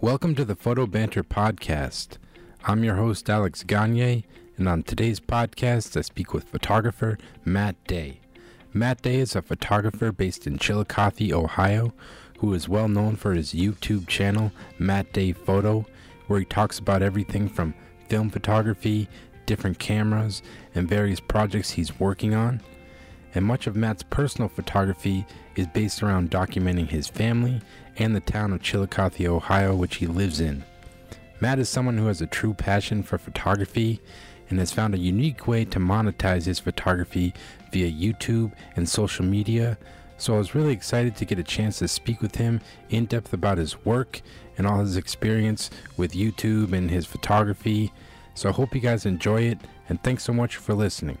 Welcome to the Photo Banter Podcast. I'm your host, Alex Gagne, and on today's podcast, I speak with photographer Matt Day. Matt Day is a photographer based in Chillicothe, Ohio, who is well known for his YouTube channel, Matt Day Photo, where he talks about everything from film photography, different cameras, and various projects he's working on. And much of Matt's personal photography is based around documenting his family and the town of Chillicothe, Ohio, which he lives in. Matt is someone who has a true passion for photography and has found a unique way to monetize his photography via YouTube and social media, so I was really excited to get a chance to speak with him in depth about his work and all his experience with YouTube and his photography. So I hope you guys enjoy it, and thanks so much for listening.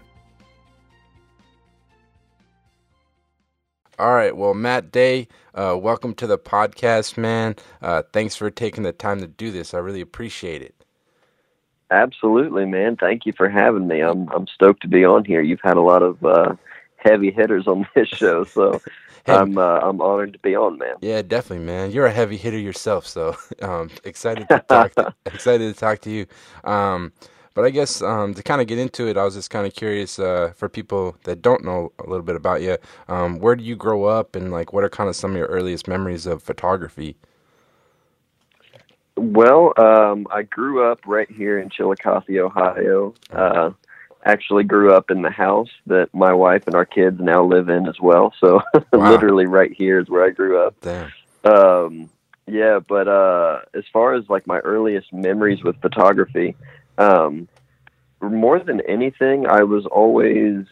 All right, well, Matt Day, welcome to the podcast, man. Thanks for taking the time to do this. I really appreciate it. Absolutely, man. Thank you for having me. I'm stoked to be on here. You've had a lot of heavy hitters on this show, so hey. I'm honored to be on, man. Yeah, definitely, man. You're a heavy hitter yourself, so excited to talk. Excited to talk to you. But I guess to kind of get into it, I was just kind of curious for people that don't know a little bit about you. Where do you grow up, and like, what are kind of some of your earliest memories of photography? Well, I grew up right here in Chillicothe, Ohio. Actually, grew up in the house that my wife and our kids now live in as well. So, wow. Literally, right here is where I grew up. Damn. Yeah, but as far as like my earliest memories with photography. More than anything, I was always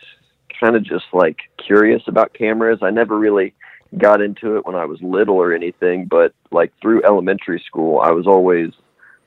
kind of just like curious about cameras. I never really got into it when I was little or anything, but like through elementary school, I was always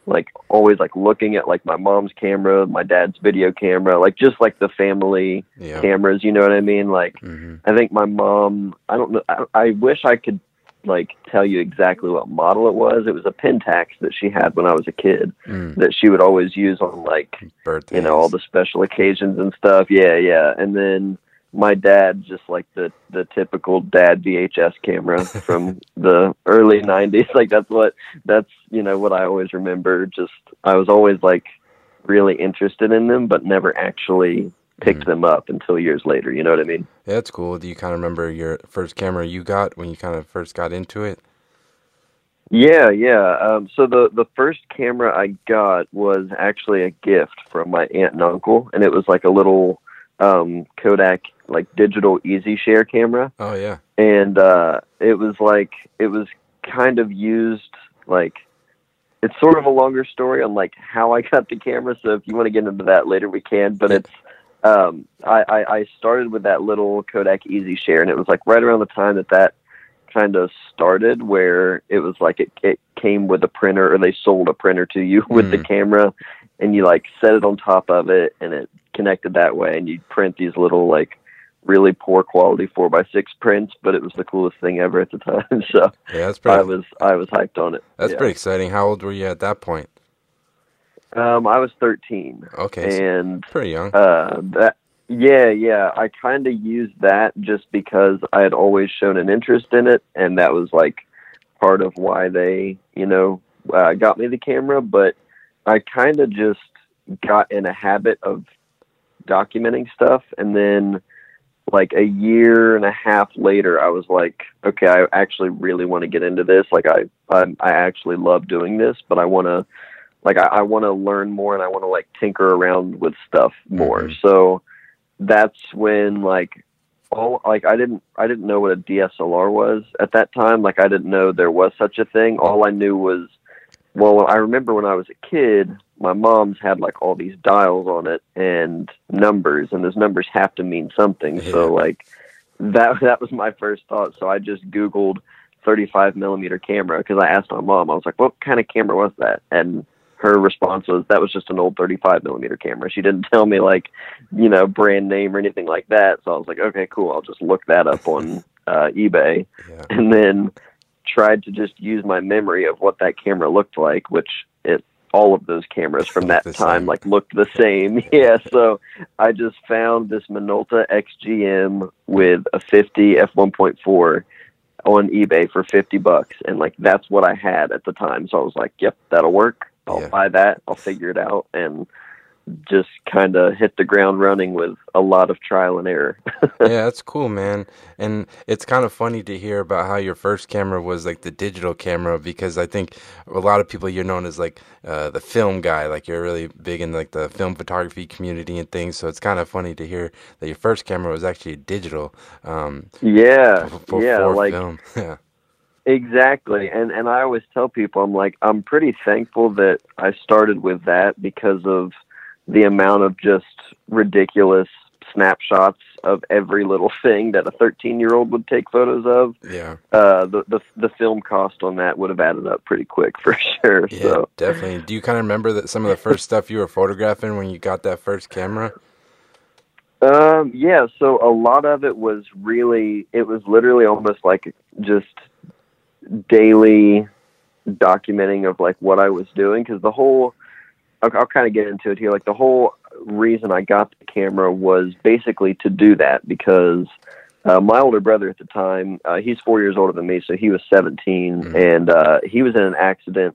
looking at like my mom's camera, my dad's video camera, like just like the family yeah. cameras, you know what I mean? Like, mm-hmm. I think my mom, I don't know. I wish I could like tell you exactly what model it was. It was a Pentax that she had when I was a kid that she would always use on like birthdays, you know, all the special occasions and stuff. Yeah. And then my dad, just like the typical dad VHS camera from the early 90s. Like that's you know, what I always remember. Just, I was always like really interested in them, but never actually picked them up until years later, you know what I mean? Yeah, that's cool. Do you kind of remember your first camera you got when you kind of first got into it? Yeah. So the first camera I got was actually a gift from my aunt and uncle, and it was like a little Kodak like digital easy share camera. Oh yeah. And it was kind of used like, it's sort of a longer story on like how I got the camera, so if you want to get into that later we can, but it's I started with that little Kodak Easy Share, and it was like right around the time that kind of started, where it was like it came with a printer, or they sold a printer to you with the camera, and you like set it on top of it and it connected that way, and you'd print these little like really poor quality 4x6 prints, but it was the coolest thing ever at the time. So yeah, that's pretty, I was hyped on it. That's pretty exciting. How old were you at that point? I was 13. Okay, and so pretty young. I kind of used that just because I had always shown an interest in it, and that was like part of why they, you know, got me the camera. But I kind of just got in a habit of documenting stuff, and then like a year and a half later, I was like, okay, I actually really want to get into this. Like, I actually love doing this, but I want to. Like, I want to learn more, and I want to, like, tinker around with stuff more. Mm-hmm. So that's when, like, I didn't know what a DSLR was at that time. Like, I didn't know there was such a thing. All I knew was, well, I remember when I was a kid, my mom's had, like, all these dials on it and numbers, and those numbers have to mean something. Yeah. So, like, that was my first thought. So I just Googled 35 millimeter camera, because I asked my mom, I was like, what kind of camera was that? And her response was, that was just an old 35 millimeter camera. She didn't tell me like, you know, brand name or anything like that. So I was like, okay, cool. I'll just look that up on eBay. Yeah. And then tried to just use my memory of what that camera looked like, which all of those cameras from that time like looked the same. Yeah. So I just found this Minolta XGM with a 50 f1.4 on eBay for $50, and like that's what I had at the time. So I was like, yep, that'll work. I'll buy that. I'll figure it out, and just kind of hit the ground running with a lot of trial and error. Yeah, that's cool, man. And it's kind of funny to hear about how your first camera was like the digital camera, because I think a lot of people, you're known as like the film guy, like you're really big in like the film photography community and things. So it's kind of funny to hear that your first camera was actually digital. Like film. Yeah. Exactly. And I always tell people, I'm like, I'm pretty thankful that I started with that because of the amount of just ridiculous snapshots of every little thing that a 13-year-old would take photos of. Yeah. The film cost on that would have added up pretty quick for sure. Yeah, so definitely. Do you kind of remember that some of the first stuff you were photographing when you got that first camera? Yeah. So a lot of it was really, it was literally almost like just daily documenting of like what I was doing. 'Cause the whole, I'll kind of get into it here. Like the whole reason I got the camera was basically to do that, because my older brother at the time, he's 4 years older than me, so he was 17, and he was in an accident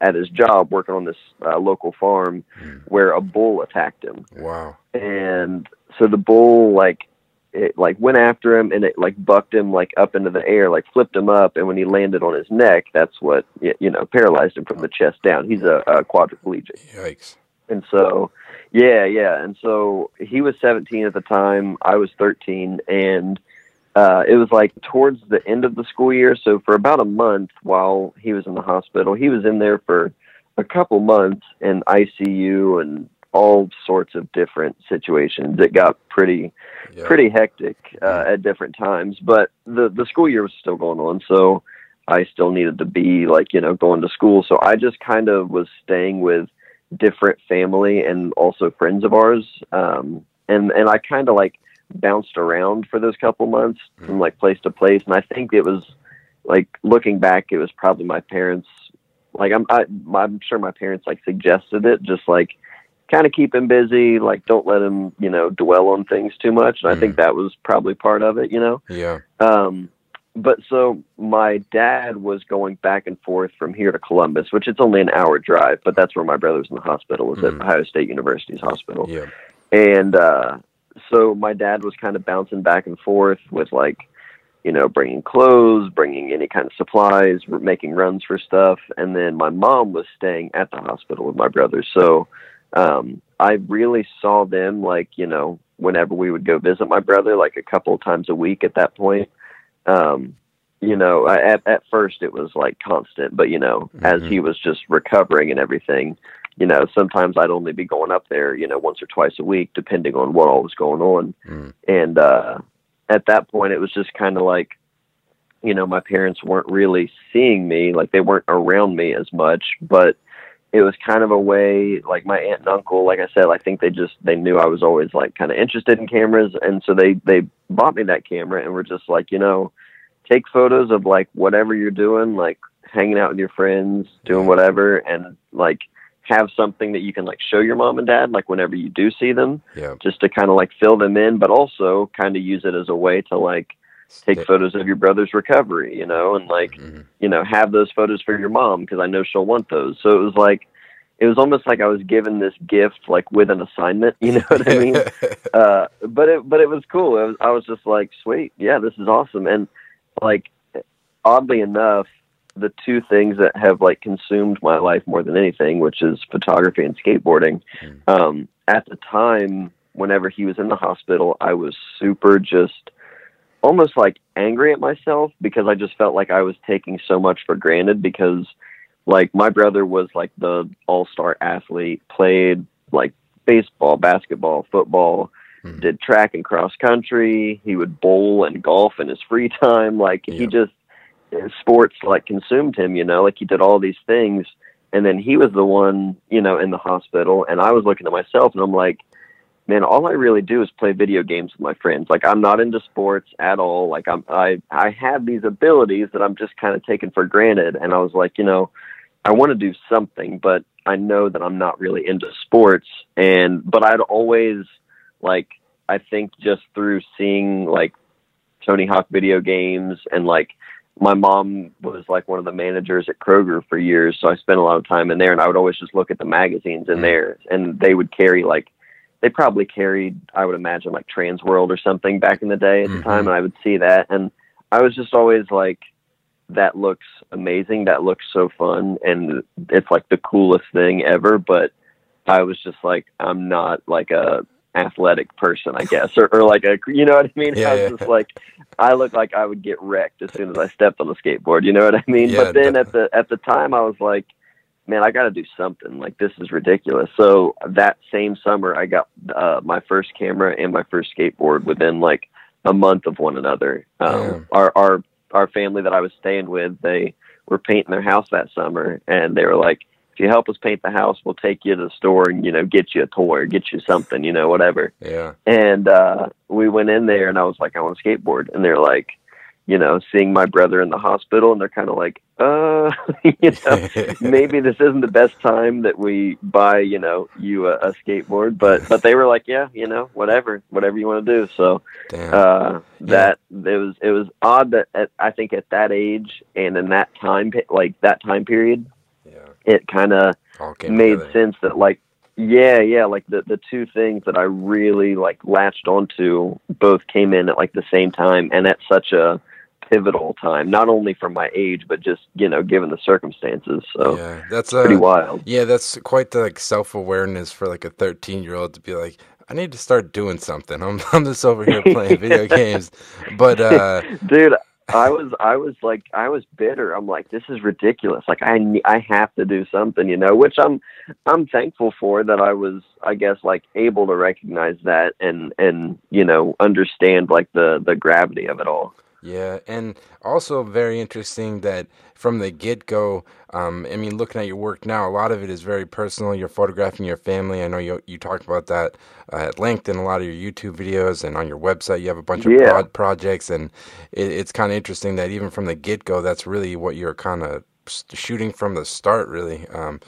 at his job working on this local farm where a bull attacked him. Wow! And so the bull it went after him, and it like bucked him like up into the air, like flipped him up. And when he landed on his neck, that's what, you know, paralyzed him from the chest down. He's a quadriplegic. Yikes. And so, yeah. And so he was 17 at the time. I was 13, and it was like towards the end of the school year. So for about a month while he was in the hospital, he was in there for a couple months in ICU and all sorts of different situations. It got pretty hectic at different times, but the school year was still going on, so I still needed to be like, you know, going to school. So I just kind of was staying with different family and also friends of ours, and I kind of like bounced around for those couple months from like place to place. And I think it was like, looking back, it was probably my parents, like I'm sure my parents like suggested it, just like kind of keep him busy, like don't let him, you know, dwell on things too much. And I think that was probably part of it, you know? Yeah. But so my dad was going back and forth from here to Columbus, which it's only an hour drive, but that's where my brother was in the hospital, was at Ohio State University's hospital. Yeah. And so my dad was kind of bouncing back and forth with like, you know, bringing clothes, bringing any kind of supplies, making runs for stuff. And then my mom was staying at the hospital with my brother. So I really saw them like, you know, whenever we would go visit my brother, like a couple of times a week at that point. You know, at first it was like constant, but you know, as he was just recovering and everything, you know, sometimes I'd only be going up there, you know, once or twice a week, depending on what all was going on. And, at that point it was just kind of like, you know, my parents weren't really seeing me, like they weren't around me as much, but it was kind of a way, like my aunt and uncle, like I said, I think they knew I was always like kind of interested in cameras. And so they bought me that camera and were just like, you know, take photos of like whatever you're doing, like hanging out with your friends, doing whatever, and like have something that you can like show your mom and dad, like whenever you do see them, just to kind of like fill them in, but also kind of use it as a way to like take photos of your brother's recovery, you know, and like, you know, have those photos for your mom, 'cause I know she'll want those. So it was like, it was almost like I was given this gift, like with an assignment, you know what I mean? But it was cool. I was just like, sweet. Yeah, this is awesome. And like, oddly enough, the two things that have like consumed my life more than anything, which is photography and skateboarding. At the time, whenever he was in the hospital, I was super just almost like angry at myself, because I just felt like I was taking so much for granted, because like my brother was like the all-star athlete, played like baseball, basketball, football, did track and cross country. He would bowl and golf in his free time. Like he just, sports like consumed him, you know, like he did all these things. And then he was the one, you know, in the hospital, and I was looking at myself and I'm like, man, all I really do is play video games with my friends. Like I'm not into sports at all. Like I have these abilities that I'm just kind of taking for granted. And I was like, you know, I want to do something, but I know that I'm not really into sports. And, but I'd always like, I think just through seeing like Tony Hawk video games and like my mom was like one of the managers at Kroger for years. So I spent a lot of time in there, and I would always just look at the magazines in there, and they would carry like, they probably carried, I would imagine, like Transworld or something back in the day at the time. And I would see that. And I was just always like, that looks amazing. That looks so fun. And it's like the coolest thing ever. But I was just like, I'm not like a athletic person, I guess, or like a, you know what I mean? Yeah, I was just like, I looked like I would get wrecked as soon as I stepped on the skateboard. You know what I mean? Yeah, but then at the time I was like, man, I got to do something, like this is ridiculous. So that same summer I got my first camera and my first skateboard within like a month of one another. Our family that I was staying with, they were painting their house that summer, and they were like, if you help us paint the house, we'll take you to the store and, you know, get you a toy or get you something, you know, whatever. Yeah. And we went in there, and I was like, I want a skateboard. And they're like, you know, seeing my brother in the hospital, and they're kind of like, you know, maybe this isn't the best time that we buy, you know, you a skateboard, but they were like, yeah, you know, whatever you want to do. So, it was odd that I think at that age and in that time, like that time period, it kind of made sense that like, like the two things that I really like latched onto both came in at like the same time and at such a pivotal time, not only from my age, but just, you know, given the circumstances. So yeah, that's pretty wild. Yeah. That's quite the like self-awareness for like a 13-year-old to be like, I need to start doing something. I'm just over here playing video games, but, dude, I was bitter. I'm like, this is ridiculous. Like I have to do something, you know, which I'm thankful for, that I was, I guess, like able to recognize that and, you know, understand like the gravity of it all. Yeah. And also very interesting that from the get-go, I mean, looking at your work now, a lot of it is very personal. You're photographing your family. I know you talked about that at length in a lot of your YouTube videos, and on your website you have a bunch of projects, and it's kind of interesting that even from the get-go, that's really what you're kind of shooting from the start, really. I mean,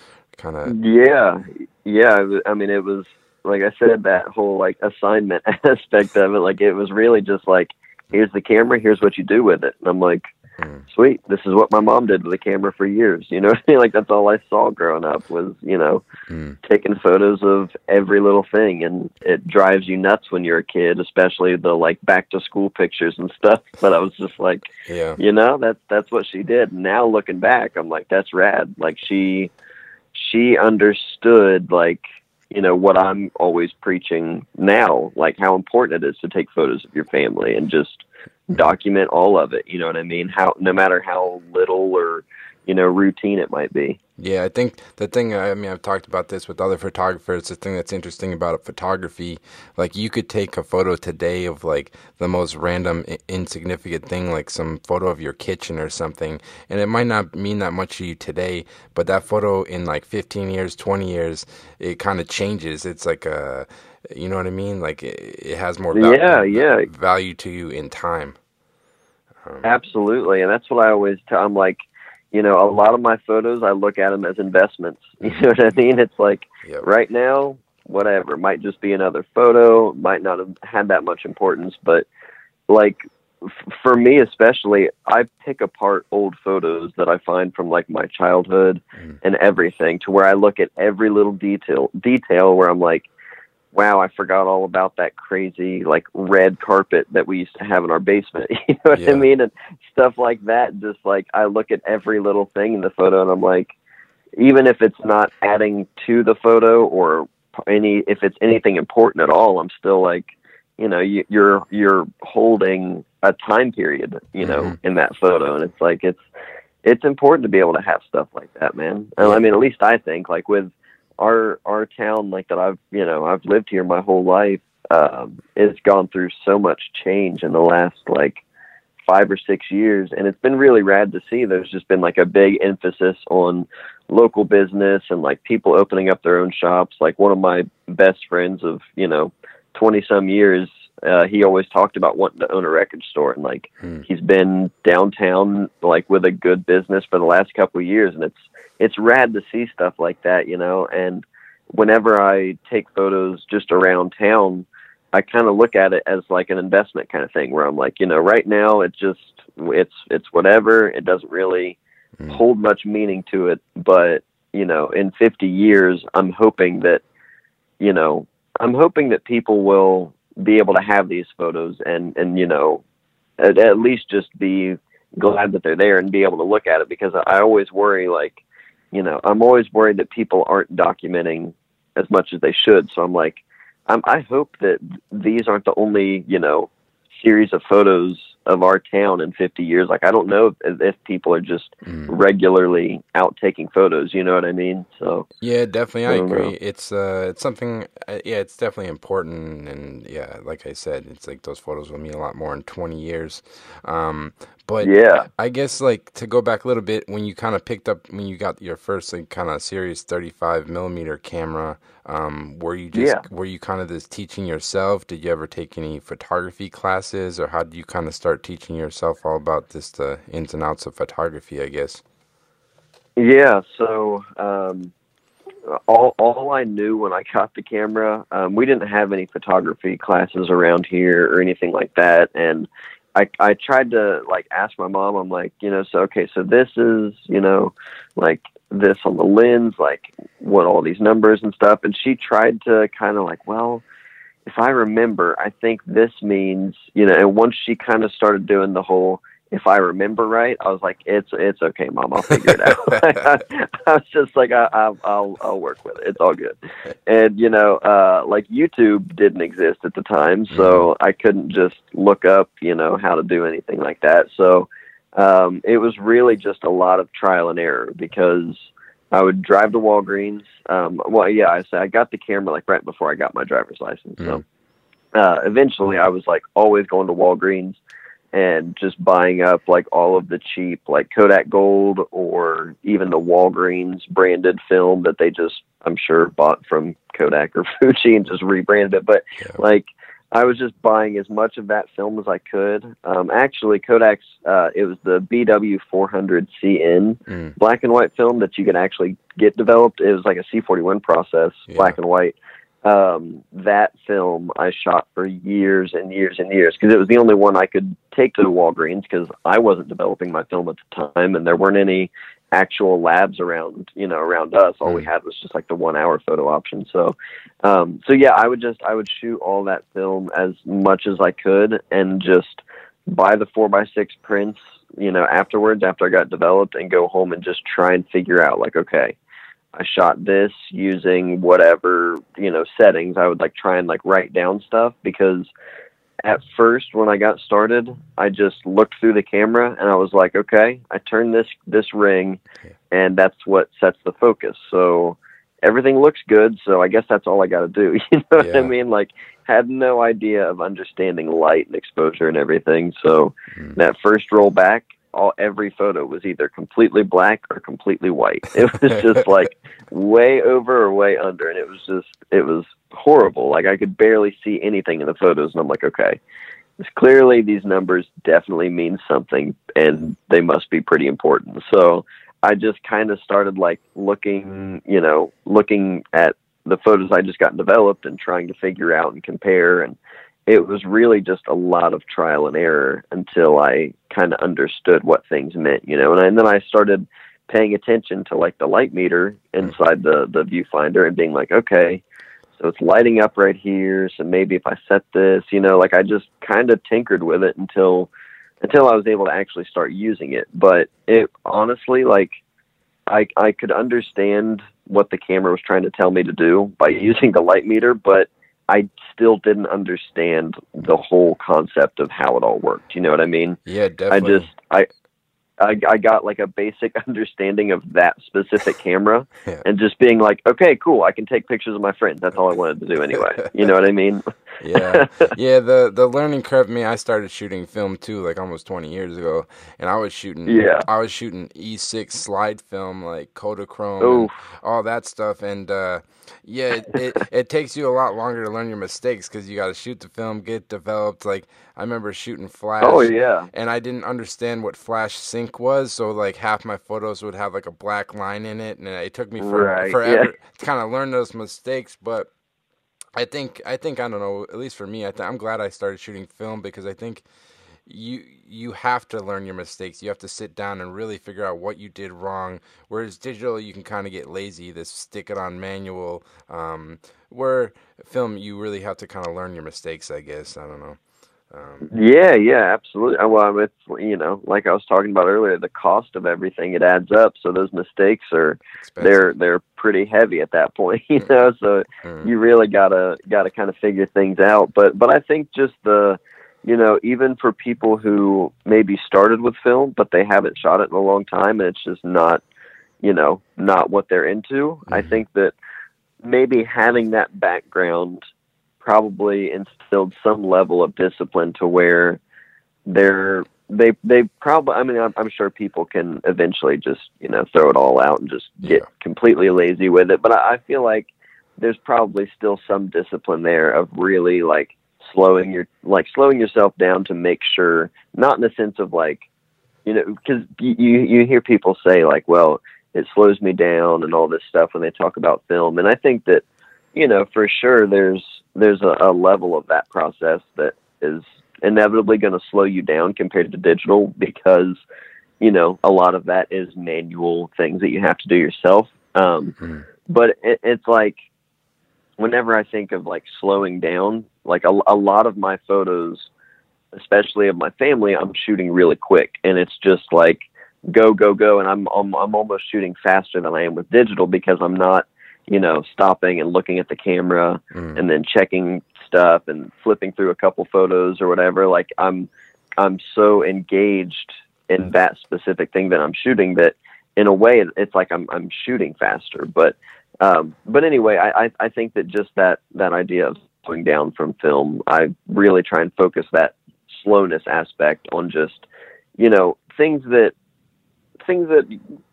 it was, like I said, that whole like assignment aspect of it. Like it was really just like, here's the camera, here's what you do with it. And I'm like, sweet, this is what my mom did with the camera for years. You know what I mean? Like, that's all I saw growing up was, you know, taking photos of every little thing. And it drives you nuts when you're a kid, especially the, like, back-to-school pictures and stuff. But I was just like, you know, that's what she did. Now looking back, I'm like, that's rad. Like, she understood, like, you know, what I'm always preaching now, like how important it is to take photos of your family and just document all of it. You know what I mean? No matter how little or, you know, routine it might be. Yeah, I think the thing, I mean, I've talked about this with other photographers, the thing that's interesting about photography, like you could take a photo today of like the most random, insignificant thing, like some photo of your kitchen or something, and it might not mean that much to you today, but that photo in like 15 years, 20 years, it kind of changes. It's like a, you know what I mean? Like it has more value to you in time. Absolutely, and that's what I always tell, I'm like, you know, a lot of my photos, I look at them as investments. You know what I mean? It's like right now, whatever, might just be another photo, might not have had that much importance. But like for me, especially, I pick apart old photos that I find from like my childhood and everything, to where I look at every little detail where I'm like, wow, I forgot all about that crazy like red carpet that we used to have in our basement. You know what I mean? And stuff like that. Just like, I look at every little thing in the photo, and I'm like, even if it's not adding to the photo or if it's anything important at all, I'm still like, you know, you're holding a time period, you know, in that photo. And it's like, it's important to be able to have stuff like that, man. And I mean, at least I think, like, with our town, like, that I've lived here my whole life, it's gone through so much change in the last like 5 or 6 years, and it's been really rad to see. There's just been like a big emphasis on local business and like people opening up their own shops. Like one of my best friends of, you know, 20 some years, he always talked about wanting to own a record store, and like he's been downtown like with a good business for the last couple of years, and it's rad to see stuff like that, you know. And whenever I take photos just around town, I kind of look at it as like an investment kind of thing where I'm like, you know, right now it just, it's whatever. It doesn't really hold much meaning to it. But, you know, in 50 years, I'm hoping that people will be able to have these photos and, you know, at least just be glad that they're there and be able to look at it, because I always worry, like, you know, I'm always worried that people aren't documenting as much as they should. So I'm like, I hope that these aren't the only, you know, series of photos of our town in 50 years. Like, I don't know if people are just regularly out taking photos, you know what I mean? So yeah, definitely. I agree. Know. It's something, yeah, it's definitely important. And yeah, like I said, it's like those photos will mean a lot more in 20 years. But yeah, I guess like to go back a little bit, when you kind of picked up, when you got your first like kind of serious 35 millimeter camera, were you kind of just teaching yourself? Did you ever take any photography classes, or how did you kind of start teaching yourself all about this, the ins and outs of photography, I guess? Yeah. So, all I knew when I got the camera, we didn't have any photography classes around here or anything like that. And I tried to like ask my mom, I'm like, you know, so, okay, so this is, you know, like this on the lens, like what all these numbers and stuff. And she tried to kind of like, well, if I remember, I think this means, you know, and once she kind of started doing the whole, if I remember right, I was like, it's okay, Mom, I'll figure it out. Like, I was just like, I'll work with it. It's all good. And, you know, like YouTube didn't exist at the time, so I couldn't just look up, you know, how to do anything like that. So it was really just a lot of trial and error, because I would drive to Walgreens. I got the camera like right before I got my driver's license. So eventually I was like always going to Walgreens and just buying up like all of the cheap like Kodak Gold or even the Walgreens branded film that they just, I'm sure, bought from Kodak or Fuji and just rebranded it. But like I was just buying as much of that film as I could. Actually, Kodak's, it was the BW400CN black and white film that you could actually get developed. It was like a C41 process, black and white. That film I shot for years and years and years, because it was the only one I could take to the Walgreens, because I wasn't developing my film at the time and there weren't any actual labs around, you know, around us. All we had was just like the 1 hour photo option. So, I would shoot all that film as much as I could and just buy the 4x6 prints, you know, afterwards, after I got developed, and go home and just try and figure out like, okay, I shot this using whatever, you know, settings. I would like try and like write down stuff, because at first when I got started, I just looked through the camera and I was like, okay, I turn this ring and that's what sets the focus. So everything looks good. So I guess that's all I got to do. You know what I mean? Like, had no idea of understanding light and exposure and everything. So that first roll back, every photo was either completely black or completely white. It was just like way over or way under. And it was horrible. Like, I could barely see anything in the photos. And I'm like, okay, it's clearly these numbers definitely mean something and they must be pretty important. So I just kind of started like looking at the photos I just got developed and trying to figure out and compare, and it was really just a lot of trial and error until I kind of understood what things meant, you know, and then I started paying attention to like the light meter inside the viewfinder and being like, okay, so it's lighting up right here. So maybe if I set this, you know, like I just kind of tinkered with it until I was able to actually start using it. But it honestly, like I could understand what the camera was trying to tell me to do by using the light meter, but I still didn't understand the whole concept of how it all worked. You know what I mean? Yeah, definitely. I got like a basic understanding of that specific camera and just being like, okay, cool, I can take pictures of my friends. That's all I wanted to do anyway. You know what I mean? Yeah. The learning curve, I started shooting film too, like almost 20 years ago, and I was shooting E6 slide film, like Kodachrome, all that stuff. And, it takes you a lot longer to learn your mistakes, because you got to shoot the film, get developed. Like, I remember shooting flash. Oh yeah. And I didn't understand what flash sync was, so like half my photos would have like a black line in it, and it took me forever to kind of learn those mistakes. But I don't know, at least for me, I'm glad I started shooting film, because I think you have to learn your mistakes. You have to sit down and really figure out what you did wrong, whereas digital, you can kind of get lazy, just stick it on manual, where film, you really have to kind of learn your mistakes, I guess. I don't know. Yeah, absolutely. Well, it's, you know, like I was talking about earlier, the cost of everything, it adds up. So those mistakes are expensive. They're pretty heavy at that point, you know. So you really gotta kind of figure things out. But I think just the, you know, even for people who maybe started with film but they haven't shot it in a long time and it's just not, you know, not what they're into. I think that maybe having that background probably instilled some level of discipline to where they probably, I mean, I'm sure people can eventually just, you know, throw it all out and just get completely lazy with it. But I feel like there's probably still some discipline there of really like slowing yourself down to make sure, not in the sense of like, you know, because you hear people say like, well, it slows me down and all this stuff when they talk about film. And I think that, you know, for sure there's a level of that process that is inevitably going to slow you down compared to digital, because, you know, a lot of that is manual things that you have to do yourself. But it's like, whenever I think of like slowing down, like a lot of my photos, especially of my family, I'm shooting really quick, and it's just like, go, go, go. And I'm almost shooting faster than I am with digital, because I'm not, you know, stopping and looking at the camera and then checking stuff and flipping through a couple photos or whatever. Like I'm so engaged in that specific thing that I'm shooting that in a way it's like I'm shooting faster. But anyway, I think that just that idea of slowing down from film, I really try and focus that slowness aspect on just, you know, things that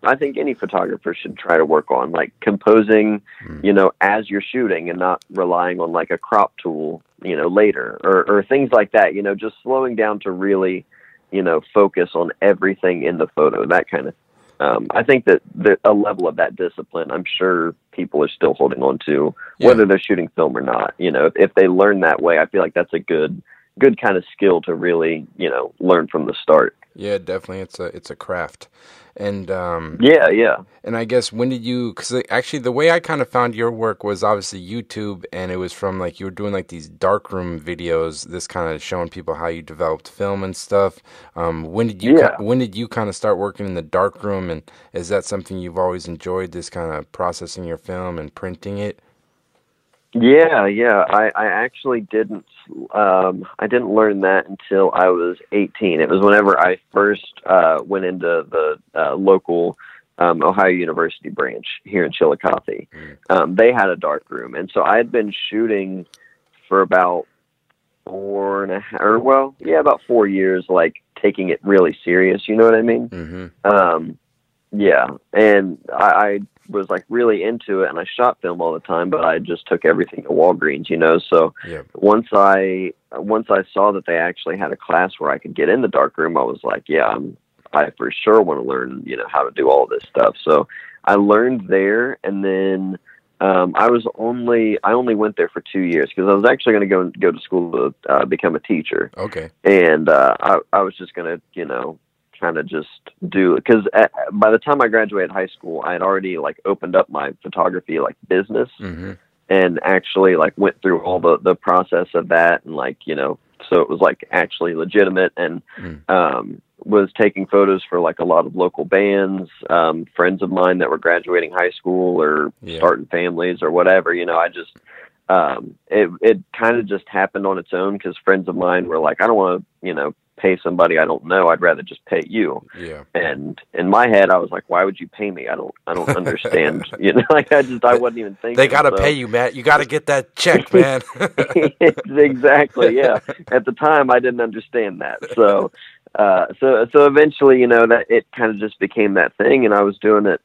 I think any photographer should try to work on, like composing, you know, as you're shooting, and not relying on like a crop tool, you know, later or things like that, you know, just slowing down to really, you know, focus on everything in the photo, that kind of, I think that a level of that discipline, I'm sure people are still holding on to, whether they're shooting film or not. You know, if they learn that way, I feel like that's a good kind of skill to really, you know, learn from the start. Yeah, definitely. It's a craft. And and I guess, when did you, because actually the way I kind of found your work was obviously YouTube, and it was from like, you were doing like these darkroom videos, this kind of showing people how you developed film and stuff. When did you kind of start working in the darkroom, and is that something you've always enjoyed, this kind of processing your film and printing it? Yeah. I actually didn't. I didn't learn that until I was 18. It was whenever I first went into the local Ohio University branch here in Chillicothe. They had a darkroom, and so I had been shooting for about 4.5. About 4 years, like taking it really serious. You know what I mean? And I was like really into it, and I shot film all the time, but I just took everything to Walgreens, you know? So once I saw that they actually had a class where I could get in the darkroom, I was like, I for sure want to learn, you know, how to do all this stuff. So I learned there. And then, I only went there for 2 years, because I was actually going to go to school to become a teacher. Okay. And, I was just going to, you know, kind of just do, because by the time I graduated high school, I had already like opened up my photography like business, and actually like went through all the process of that, and like, you know, so it was like actually legitimate, and was taking photos for like a lot of local bands, friends of mine that were graduating high school or starting families or whatever, you know. I just it kind of just happened on its own, because friends of mine were like, I don't want to, you know, pay somebody I don't know, I'd rather just pay you. And in my head I was like, why would you pay me? I don't understand. You know, like I wasn't even thinking. They gotta pay you, Matt. You gotta get that check, man. Exactly, yeah. At the time I didn't understand that. So so eventually, you know, that it kind of just became that thing, and I was doing it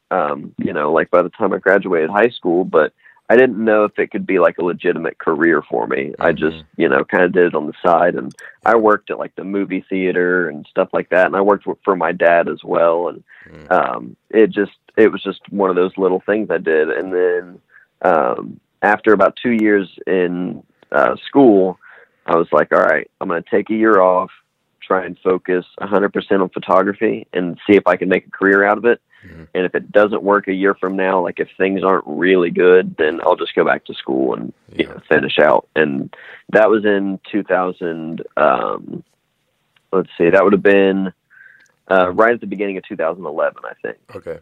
you know, like by the time I graduated high school, but I didn't know if it could be like a legitimate career for me. I just, you know, kind of did it on the side, and I worked at like the movie theater and stuff like that. And I worked for my dad as well. And, it was just one of those little things I did. And then, after about 2 years in school, I was like, all right, I'm going to take a year off, try and focus 100% on photography and see if I can make a career out of it. Mm-hmm. And if it doesn't work a year from now, like if things aren't really good, then I'll just go back to school and you know, finish out. And that was in 2000. Let's see, that would have been right at the beginning of 2011, I think. Okay.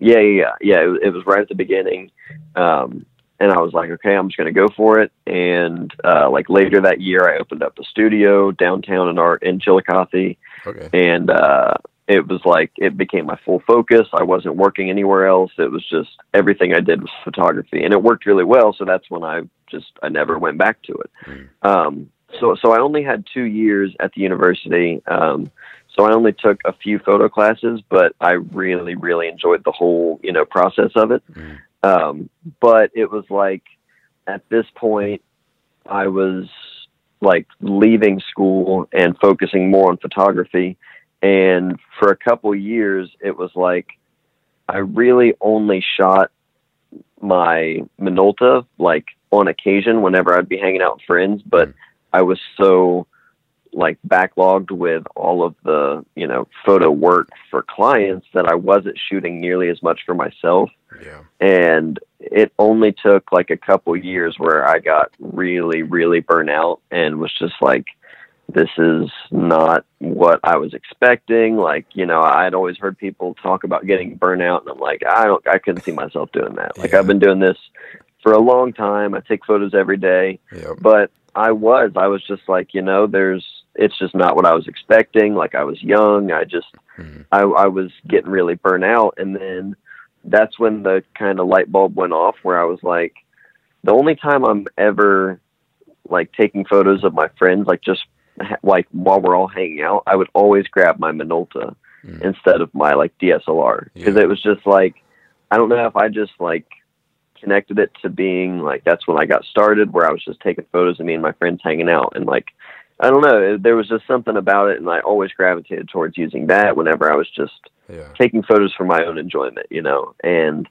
It was right at the beginning. And I was like, okay, I'm just going to go for it. And like later that year, I opened up a studio downtown in Chillicothe. Okay. And it was like, it became my full focus. I wasn't working anywhere else. It was just everything I did was photography, and it worked really well. So that's when I never went back to it. Mm. So I only had 2 years at the university. So I only took a few photo classes, but I really, really enjoyed the whole, you know, process of it. Mm. But it was like, at this point, I was like leaving school and focusing more on photography. And for a couple years, it was like, I really only shot my Minolta, like on occasion whenever I'd be hanging out with friends, but I was so like backlogged with all of the, you know, photo work for clients that I wasn't shooting nearly as much for myself. Yeah. And it only took like a couple years where I got really, really burnt out and was just like, this is not what I was expecting. Like, you know, I'd always heard people talk about getting burnt out, and I'm like, I couldn't see myself doing that. Like, yeah. I've been doing this for a long time. I take photos every day, yep. But I was just like, you know, it's just not what I was expecting. Like, I was young. I was getting really burnt out. And then that's when the kind of light bulb went off, where I was like, the only time I'm ever like taking photos of my friends, like just like while we're all hanging out, I would always grab my Minolta instead of my like DSLR. Yeah. 'Cause it was just like, I don't know if I just like connected it to being like, that's when I got started, where I was just taking photos of me and my friends hanging out. And like, I don't know, there was just something about it. And I always gravitated towards using that whenever I was just taking photos for my own enjoyment, you know? And,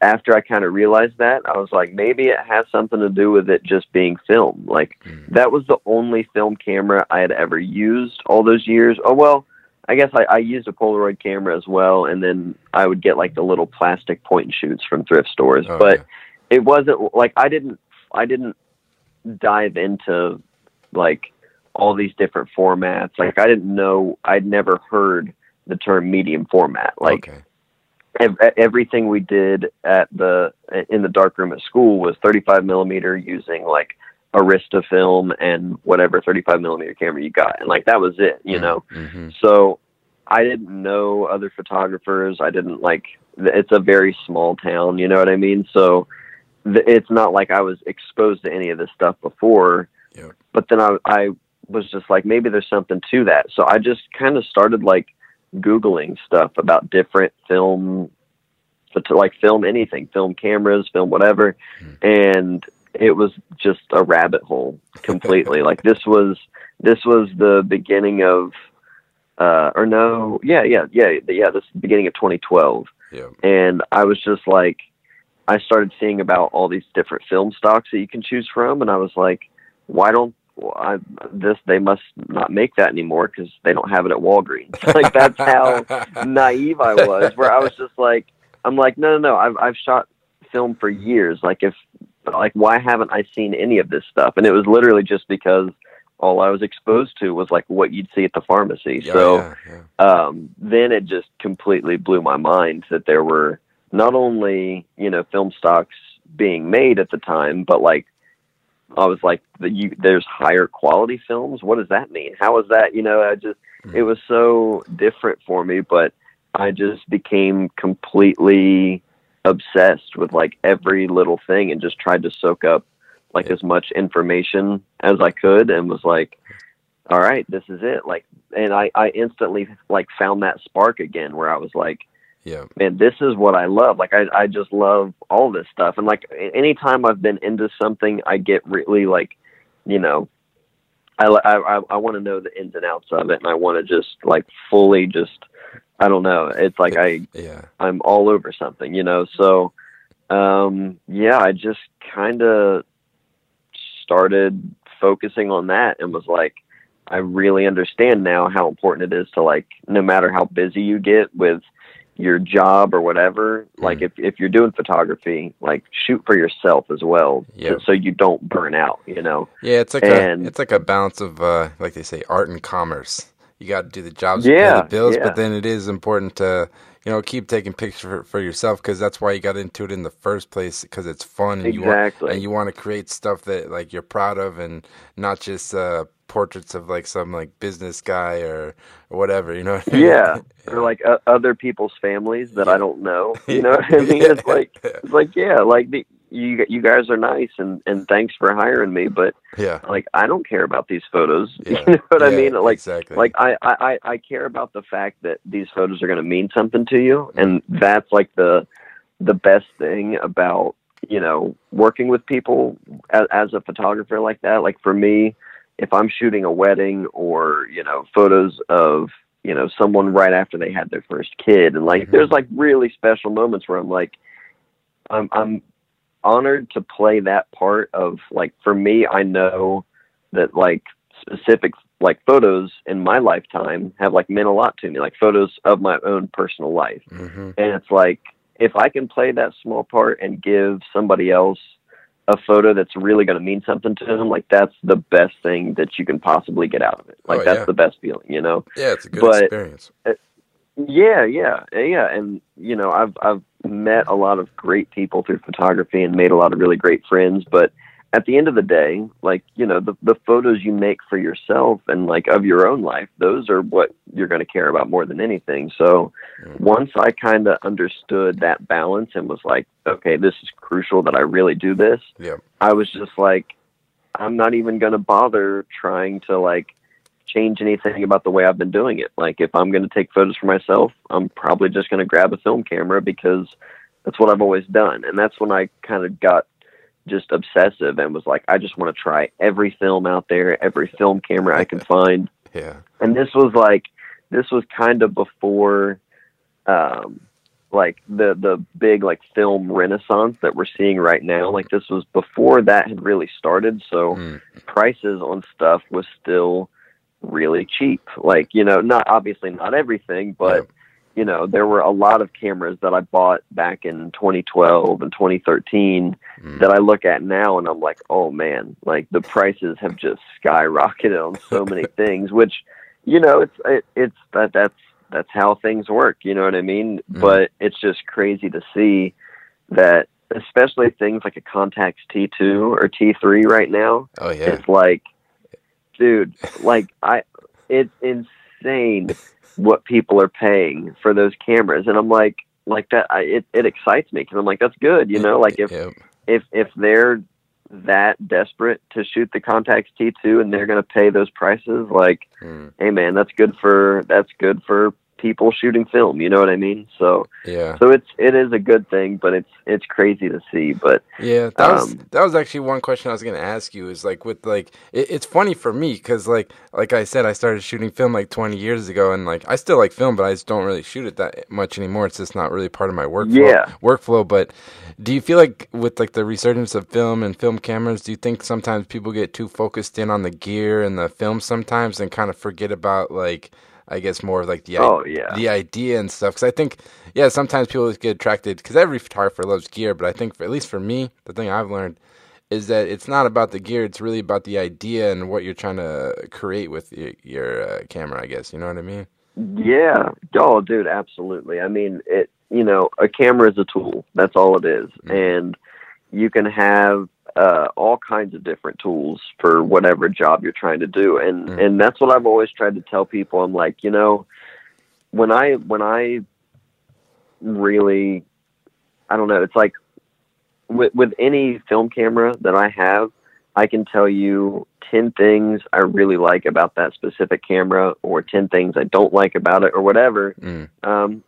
after I kind of realized that, I was like, maybe it has something to do with it just being film. Like that was the only film camera I had ever used all those years. Oh, well, I guess I used a Polaroid camera as well. And then I would get like the little plastic point and shoots from thrift stores, but it wasn't like, I didn't dive into like all these different formats. Like, I didn't know, I'd never heard the term medium format. Like everything we did in the darkroom at school was 35 millimeter using like Arista film and whatever 35 millimeter camera you got. And like, that was it, you know? Mm-hmm. So I didn't know other photographers. I didn't like, it's a very small town, you know what I mean? So it's not like I was exposed to any of this stuff before, but then I was just like, maybe there's something to that. So I just kind of started like Googling stuff about different film, like film anything, film cameras, film whatever. And it was just a rabbit hole completely. Like this was the beginning of, this is the beginning of 2012. Yeah. And I was just like, I started seeing about all these different film stocks that you can choose from. And I was like, they must not make that anymore, 'cause they don't have it at Walgreens. Like, that's how naive I was, where I was just like, I'm like, no. I've shot film for years. Like, why haven't I seen any of this stuff? And it was literally just because all I was exposed to was like what you'd see at the pharmacy. Then it just completely blew my mind that there were not only, you know, film stocks being made at the time, but like, I was like, there's higher quality films. What does that mean? How is that? You know, it was so different for me, but I just became completely obsessed with like every little thing and just tried to soak up like as much information as I could, and was like, all right, this is it. Like, and I instantly like found that spark again, where I was like, man, this is what I love. Like, I just love all this stuff. And like, anytime I've been into something, I get really like, you know, I want to know the ins and outs of it. And I want to just like fully just, I don't know. It's like, I'm all over something, you know? So Yeah, I just kind of started focusing on that and was like, I really understand now how important it is to, like, no matter how busy you get with your job or whatever, like if you're doing photography, like, shoot for yourself as well. Yep. So you don't burn out, you know? Yeah. It's like, it's like a balance of, like they say, art and commerce. You got to do the jobs, pay the bills, but then it is important to, you know, keep taking pictures for yourself, because that's why you got into it in the first place, because it's fun. And you want to create stuff that, like, you're proud of, and not just portraits of, like, some, like, business guy or whatever, you know what I mean? Yeah, or like other people's families that I don't know, you know what I mean? It's like, you guys are nice, and thanks for hiring me, but like, I don't care about these photos. Yeah. You know what I mean? Like, exactly. Like I care about the fact that these photos are going to mean something to you. And that's, like, the best thing about, you know, working with people as a photographer like that. Like, for me, if I'm shooting a wedding or, you know, photos of, you know, someone right after they had their first kid, and, like, there's, like, really special moments where I'm like, I'm honored to play that part of, like, for me, I know that, like, specific, like, photos in my lifetime have, like, meant a lot to me, like photos of my own personal life. And it's like, if I can play that small part and give somebody else a photo that's really going to mean something to them, like, that's the best thing that you can possibly get out of it. Like, that's the best feeling, you know? Yeah. It's a good experience. Yeah. And, you know, I've met a lot of great people through photography and made a lot of really great friends. But at the end of the day, like, you know, the photos you make for yourself and, like, of your own life, those are what you're going to care about more than anything. So once I kind of understood that balance and was like, okay, this is crucial that I really do this. Yeah. I was just like, I'm not even going to bother trying to, like, change anything about the way I've been doing it. Like, if I'm going to take photos for myself, I'm probably just going to grab a film camera, because that's what I've always done. And that's when I kind of got just obsessive and was like, I just want to try every film out there, every film camera I can find. Yeah. And this was kind of before, like the big, like, film renaissance that we're seeing right now. Like, this was before that had really started. So prices on stuff was still really cheap. Like, you know, not obviously not everything, but you know, there were a lot of cameras that I bought back in 2012 and 2013 that I look at now and I'm like, oh man, like, the prices have just skyrocketed on so many things, which, you know, that's how things work, you know what I mean? But it's just crazy to see that, especially things like a Contax T2 or T3 right now. Oh yeah. It's like, dude, like, it's insane what people are paying for those cameras. And I'm like that, it excites me, because I'm like, that's good, you know? Like, if they're that desperate to shoot the Contax T2 and they're going to pay those prices, like, hey man, that's good for people shooting film, you know what I mean? So so it is a good thing, but it's crazy to see. But that was actually one question I was going to ask you, is like, with like it's funny for me, because like I said, I started shooting film like 20 years ago, and like I still like film, but I just don't really shoot it that much anymore. It's just not really part of my workflow. But do you feel like with like the resurgence of film and film cameras, do you think sometimes people get too focused in on the gear and the film sometimes and kind of forget about, like, I guess more of like the idea and stuff? Because I think, sometimes people get attracted, because every photographer loves gear, but I think at least for me, the thing I've learned is that it's not about the gear. It's really about the idea and what you're trying to create with your camera, I guess. You know what I mean? Yeah. Oh, dude, absolutely. I mean, it. You know, a camera is a tool. That's all it is. And you can have all kinds of different tools for whatever job you're trying to do. And and that's what I've always tried to tell people. I'm like, you know, when I really, I don't know, it's like with any film camera that I have, I can tell you 10 things I really like about that specific camera, or 10 things I don't like about it, or whatever.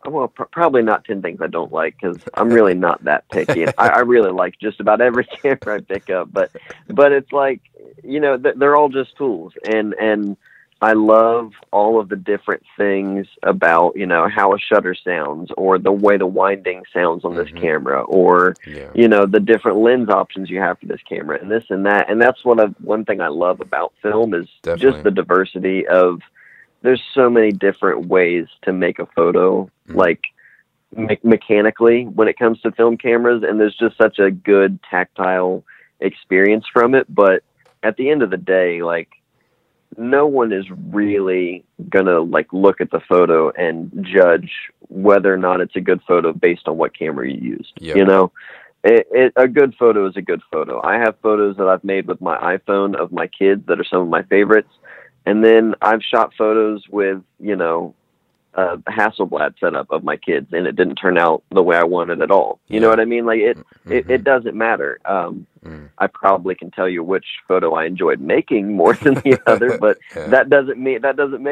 Well, probably not 10 things I don't like, because I'm really not that picky. I really like just about every camera I pick up, but it's like, you know, they're all just tools. And I love all of the different things about, you know, how a shutter sounds or the way the winding sounds on this camera or, you know, the different lens options you have for this camera and this and that. And that's what one thing I love about film is just the diversity of, there's so many different ways to make a photo, like mechanically when it comes to film cameras. And there's just such a good tactile experience from it. But at the end of the day, like, no one is really gonna like look at the photo and judge whether or not it's a good photo based on what camera you used. You know, a good photo is a good photo. I have photos that I've made with my iPhone of my kids that are some of my favorites. And then I've shot photos with, you know, a Hasselblad setup of my kids and it didn't turn out the way I wanted at all. You know what I mean? Like it doesn't matter. I probably can tell you which photo I enjoyed making more than the other, but that doesn't make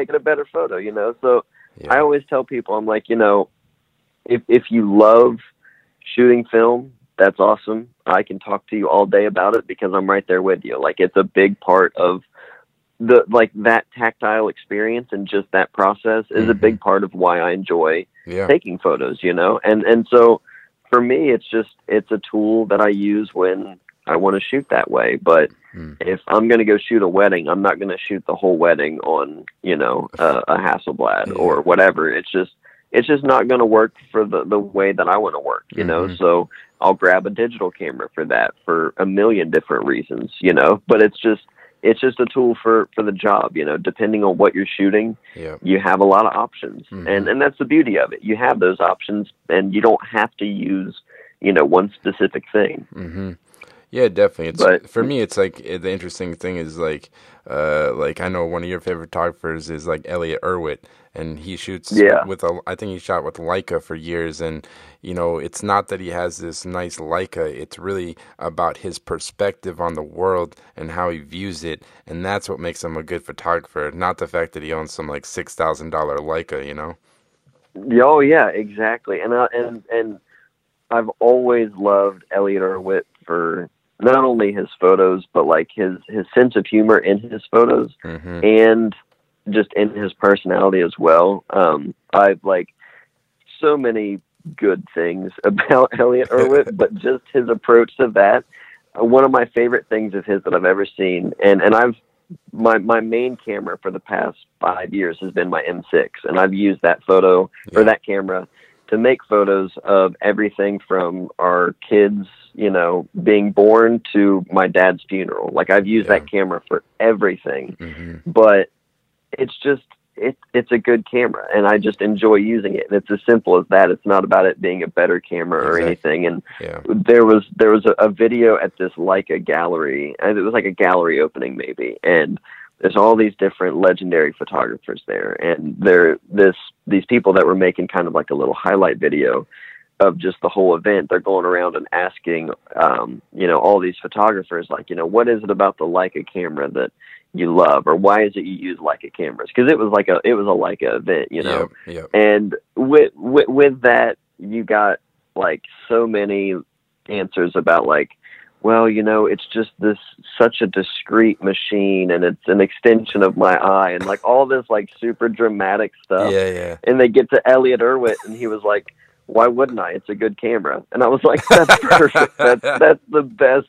it a better photo, you know? So I always tell people, I'm like, you know, if you love shooting film, that's awesome. I can talk to you all day about it because I'm right there with you. Like it's a big part of the, like that tactile experience and just that process is a big part of why I enjoy taking photos, you know? And so for me, it's just, it's a tool that I use when I want to shoot that way. But if I'm going to go shoot a wedding, I'm not going to shoot the whole wedding on, you know, a Hasselblad or whatever. It's just not going to work for the way that I want to work, you know? So I'll grab a digital camera for that for a million different reasons, you know, but it's just a tool for the job, you know, depending on what you're shooting, you have a lot of options. And that's the beauty of it. You have those options and you don't have to use, you know, one specific thing. Yeah, definitely. For me, it's like the interesting thing is like I know one of your favorite photographers is like Elliot Erwitt. And he shoots I think he shot with Leica for years. And, you know, it's not that he has this nice Leica. It's really about his perspective on the world and how he views it. And that's what makes him a good photographer, not the fact that he owns some like $6,000 Leica, you know? Oh, yeah, exactly. And I've always loved Elliot Erwitt for not only his photos, but like his sense of humor in his photos and just in his personality as well. I've like so many good things about Elliot Erwitt, but just his approach to that. One of my favorite things of his that I've ever seen. And I've, my main camera for the past 5 years has been my M6. And I've used that photo or that camera to make photos of everything from our kids, you know, being born to my dad's funeral. Like I've used that camera for everything, but it's just, it's a good camera and I just enjoy using it. And it's as simple as that. It's not about it being a better camera or anything. And there was a video at this Leica gallery, and it was like a gallery opening maybe. And there's all these different legendary photographers there. And these people that were making kind of like a little highlight video of just the whole event. They're going around and asking, you know, all these photographers, like, you know, what is it about the Leica camera that you love, or why is it you use Leica cameras? Because it was a Leica event, you know. And with that, you got like so many answers about like, well, you know, it's just this such a discreet machine, and it's an extension of my eye, and like all this like super dramatic stuff. And they get to Elliot Erwitt, and he was like, "Why wouldn't I? It's a good camera." And I was like, "That's perfect. that's the best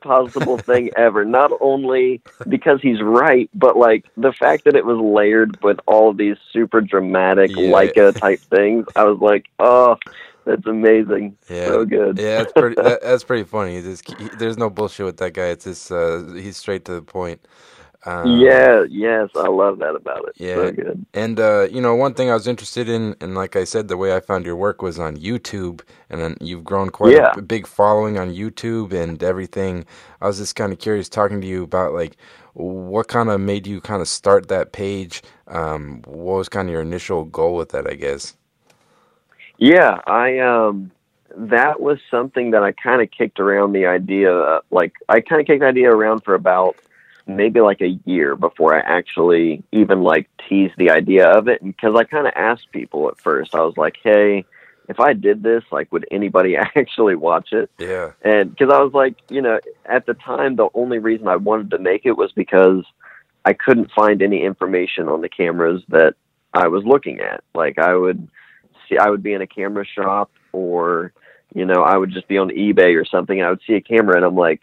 possible thing ever." Not only because he's right, but like the fact that it was layered with all these super dramatic Leica type things, I was like, oh, that's amazing. So good. That's pretty that's pretty funny. There's no bullshit with that guy. It's just he's straight to the point. Yes, I love that about it. So good. And you know, one thing I was interested in, and like I said, the way I found your work was on YouTube, and then you've grown quite a big following on YouTube and everything. I was just kind of curious talking to you about like what kind of made you kind of start that page. What was kind of your initial goal with that, I guess? Yeah, I that was something that I kind of kicked around the idea. I kind of kicked the idea around for about maybe like a year before I actually even like teased the idea of it. And cause I kind of asked people at first, I was like, hey, if I did this, like, would anybody actually watch it? Yeah. And cause I was like, you know, at the time, the only reason I wanted to make it was because I couldn't find any information on the cameras that I was looking at. Like I would be in a camera shop, or, you know, I would just be on eBay or something. I would see a camera and I'm like,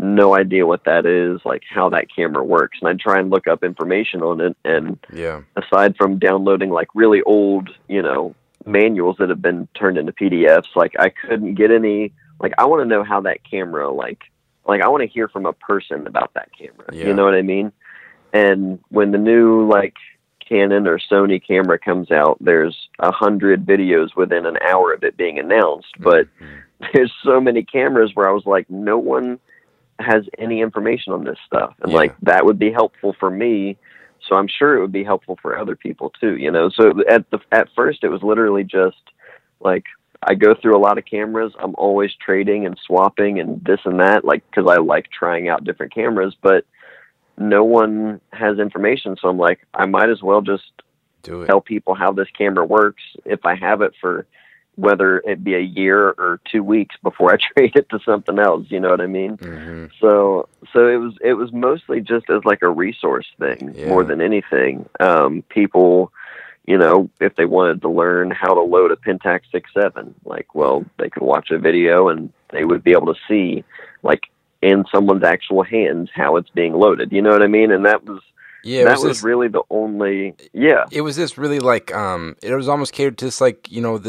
no idea what that is, like how that camera works. And I'd try and look up information on it. And yeah, aside from downloading like really old, you know, manuals that have been turned into PDFs, like I couldn't get any, like, I want to know how that camera, like I want to hear from a person about that camera. Yeah. You know what I mean? And when the new like Canon or Sony camera comes out, there's 100 videos within an hour of it being announced. But there's so many cameras where I was like, no one has any information on this stuff. And like, that would be helpful for me. So I'm sure it would be helpful for other people too, you know? So at first it was literally just like, I go through a lot of cameras. I'm always trading and swapping and this and that, like, cause I like trying out different cameras, but no one has information. So I'm like, I might as well just tell people how this camera works if I have it for whether it be a year or 2 weeks before I trade it to something else. You know what I mean? Mm-hmm. So it was mostly just as like a resource thing more than anything. People, you know, if they wanted to learn how to load a Pentax 6.7, like, well, they could watch a video and they would be able to see like in someone's actual hands how it's being loaded. You know what I mean? And that was, that was really the only, It was just really like, it was almost catered to just like, you know,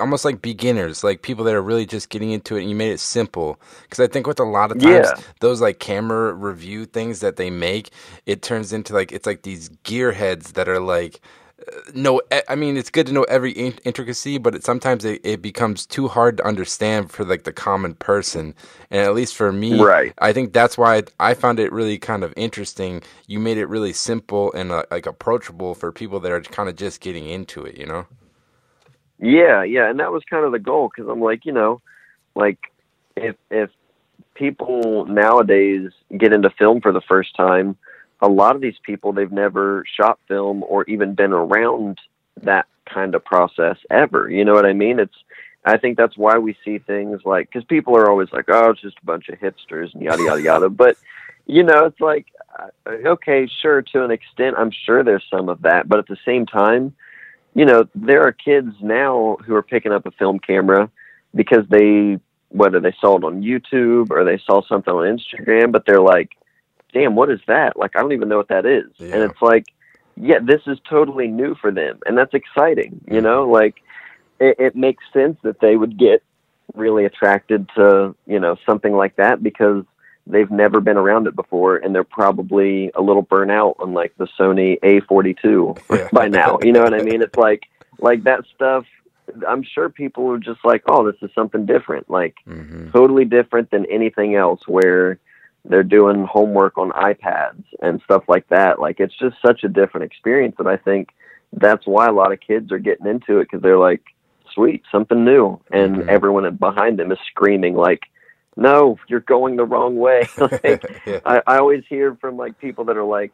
almost like beginners, like people that are really just getting into it, and you made it simple. Cause I think with a lot of times those like camera review things that they make, it turns into like, it's like these gearheads that are like, no, I mean, it's good to know every intricacy, but sometimes it becomes too hard to understand for like the common person. And at least for me, I think that's why I found it really kind of interesting. You made it really simple and like approachable for people that are kind of just getting into it, you know? Yeah. And that was kind of the goal. Cause I'm like, you know, like if people nowadays get into film for the first time, a lot of these people, they've never shot film or even been around that kind of process ever. You know what I mean? I think that's why we see things like, because people are always like, oh, it's just a bunch of hipsters and yada, yada, yada. But, you know, it's like, okay, sure, to an extent, I'm sure there's some of that. But at the same time, you know, there are kids now who are picking up a film camera because whether they saw it on YouTube or they saw something on Instagram, but they're like, damn, what is that? Like, I don't even know what that is. Yeah. And it's like, yeah, this is totally new for them. And that's exciting. You know, like it makes sense that they would get really attracted to, you know, something like that because they've never been around it before. And they're probably a little burnt out on like the Sony A42 by now. You know what I mean? It's like that stuff. I'm sure people are just like, oh, this is something different. Like totally different than anything else where they're doing homework on iPads and stuff like that. Like, it's just such a different experience. And I think that's why a lot of kids are getting into it. Cause they're like, sweet, something new. And everyone behind them is screaming like, no, you're going the wrong way. Like, I always hear from like people that are like,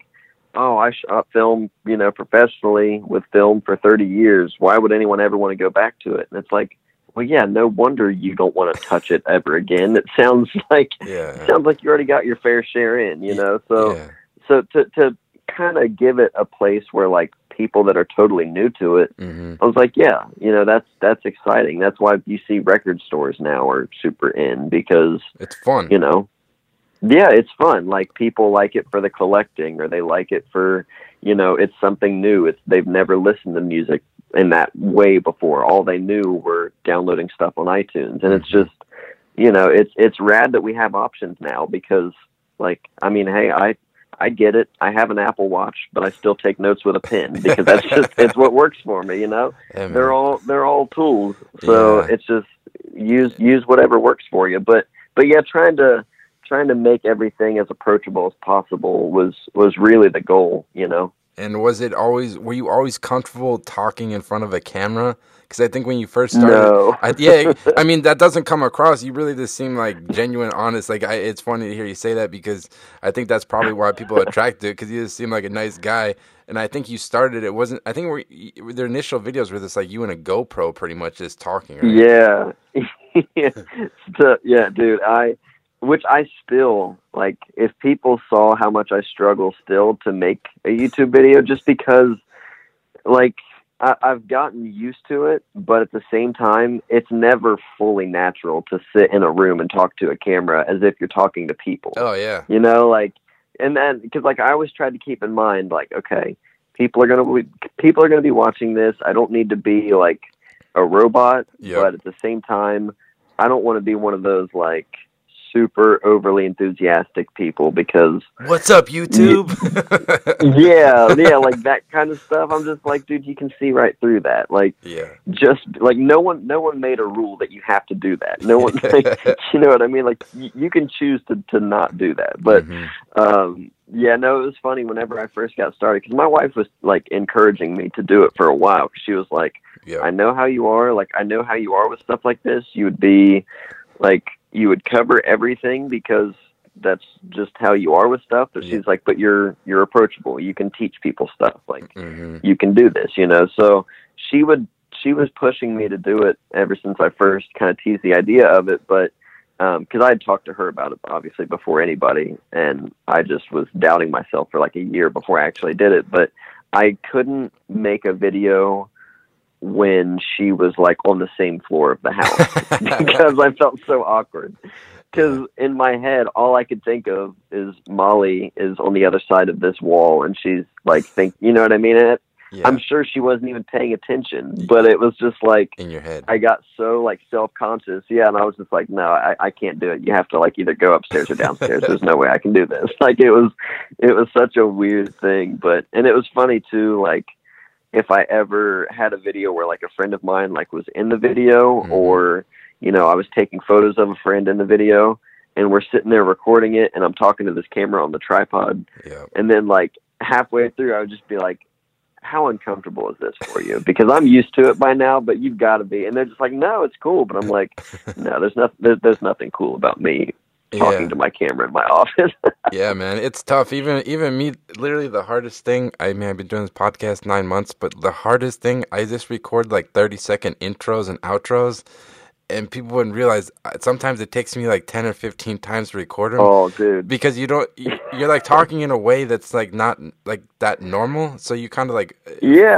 oh, I shot film, you know, professionally with film for 30 years. Why would anyone ever want to go back to it? And it's like, well, yeah, no wonder you don't want to touch it ever again. It sounds like you already got your fair share in, you know? So so to kind of give it a place where like people that are totally new to it, I was like, yeah, you know, that's exciting. That's why you see record stores now are super in because it's fun, you know? Yeah, it's fun. Like people like it for the collecting or they like it for, you know, it's something new. They've never listened to music in that way before. All they knew were downloading stuff on iTunes. And it's just, you know, it's rad that we have options now because like, I mean, hey, I get it. I have an Apple Watch, but I still take notes with a pen because that's just, it's what works for me. You know, they're all tools. So it's just use whatever works for you. But yeah, trying to make everything as approachable as possible was really the goal, you know? And were you always comfortable talking in front of a camera? Because I think when you first started, I mean, that doesn't come across. You really just seem like genuine, honest. Like, it's funny to hear you say that because I think that's probably why people attracted it because you just seem like a nice guy. And I think you started, their initial videos were just like you and a GoPro pretty much just talking, right? Yeah, dude, Which I still, like, if people saw how much I struggle still to make a YouTube video, just because, like, I've gotten used to it, but at the same time, it's never fully natural to sit in a room and talk to a camera as if you're talking to people. Oh, yeah. You know, like, and then, because, like, I always tried to keep in mind, like, okay, people are going to be watching this. I don't need to be, like, a robot, yep. But at the same time, I don't want to be one of those, like, super overly enthusiastic people, because what's up YouTube? yeah, like that kind of stuff. I'm just like, dude, you can see right through that. Like, yeah, just like no one made a rule that you have to do that. No one, like, you know what I mean? Like you can choose to not do that. But yeah, no, it was funny whenever I first got started, because my wife was like encouraging me to do it for a while. She was like, yeah. I know how you are with stuff like this. You would be like, you would cover everything because that's just how you are with stuff. But she's like, but you're approachable. You can teach people stuff. Like you can do this, you know? So she was pushing me to do it ever since I first kind of teased the idea of it. But, cause I had talked to her about it obviously before anybody. And I just was doubting myself for like a year before I actually did it. But I couldn't make a video when she was like on the same floor of the house because I felt so awkward, because in my head all I could think of is Molly is on the other side of this wall and she's like, think, you know what I mean? And yeah. I'm sure she wasn't even paying attention, but it was just like in your head. I got so like self-conscious, yeah, and I was just like, no, I can't do it. You have to like either go upstairs or downstairs. There's no way I can do this. Like it was such a weird thing, but and it was funny too, like if I ever had a video where like a friend of mine like was in the video or, you know, I was taking photos of a friend in the video and we're sitting there recording it and I'm talking to this camera on the tripod. Yep. And then like halfway through, I would just be like, how uncomfortable is this for you? Because I'm used to it by now, but you've got to be. And they're just like, no, it's cool. But I'm like, no, there's nothing cool about me talking to my camera in my office. Yeah, man, it's tough. Even me, literally the hardest thing, I mean, I've been doing this podcast 9 months, but the hardest thing, I just record like 30-second intros and outros, and people wouldn't realize, sometimes it takes me like 10 or 15 times to record them. Oh, dude. Because you're like talking in a way that's like not like that normal, so you kind of like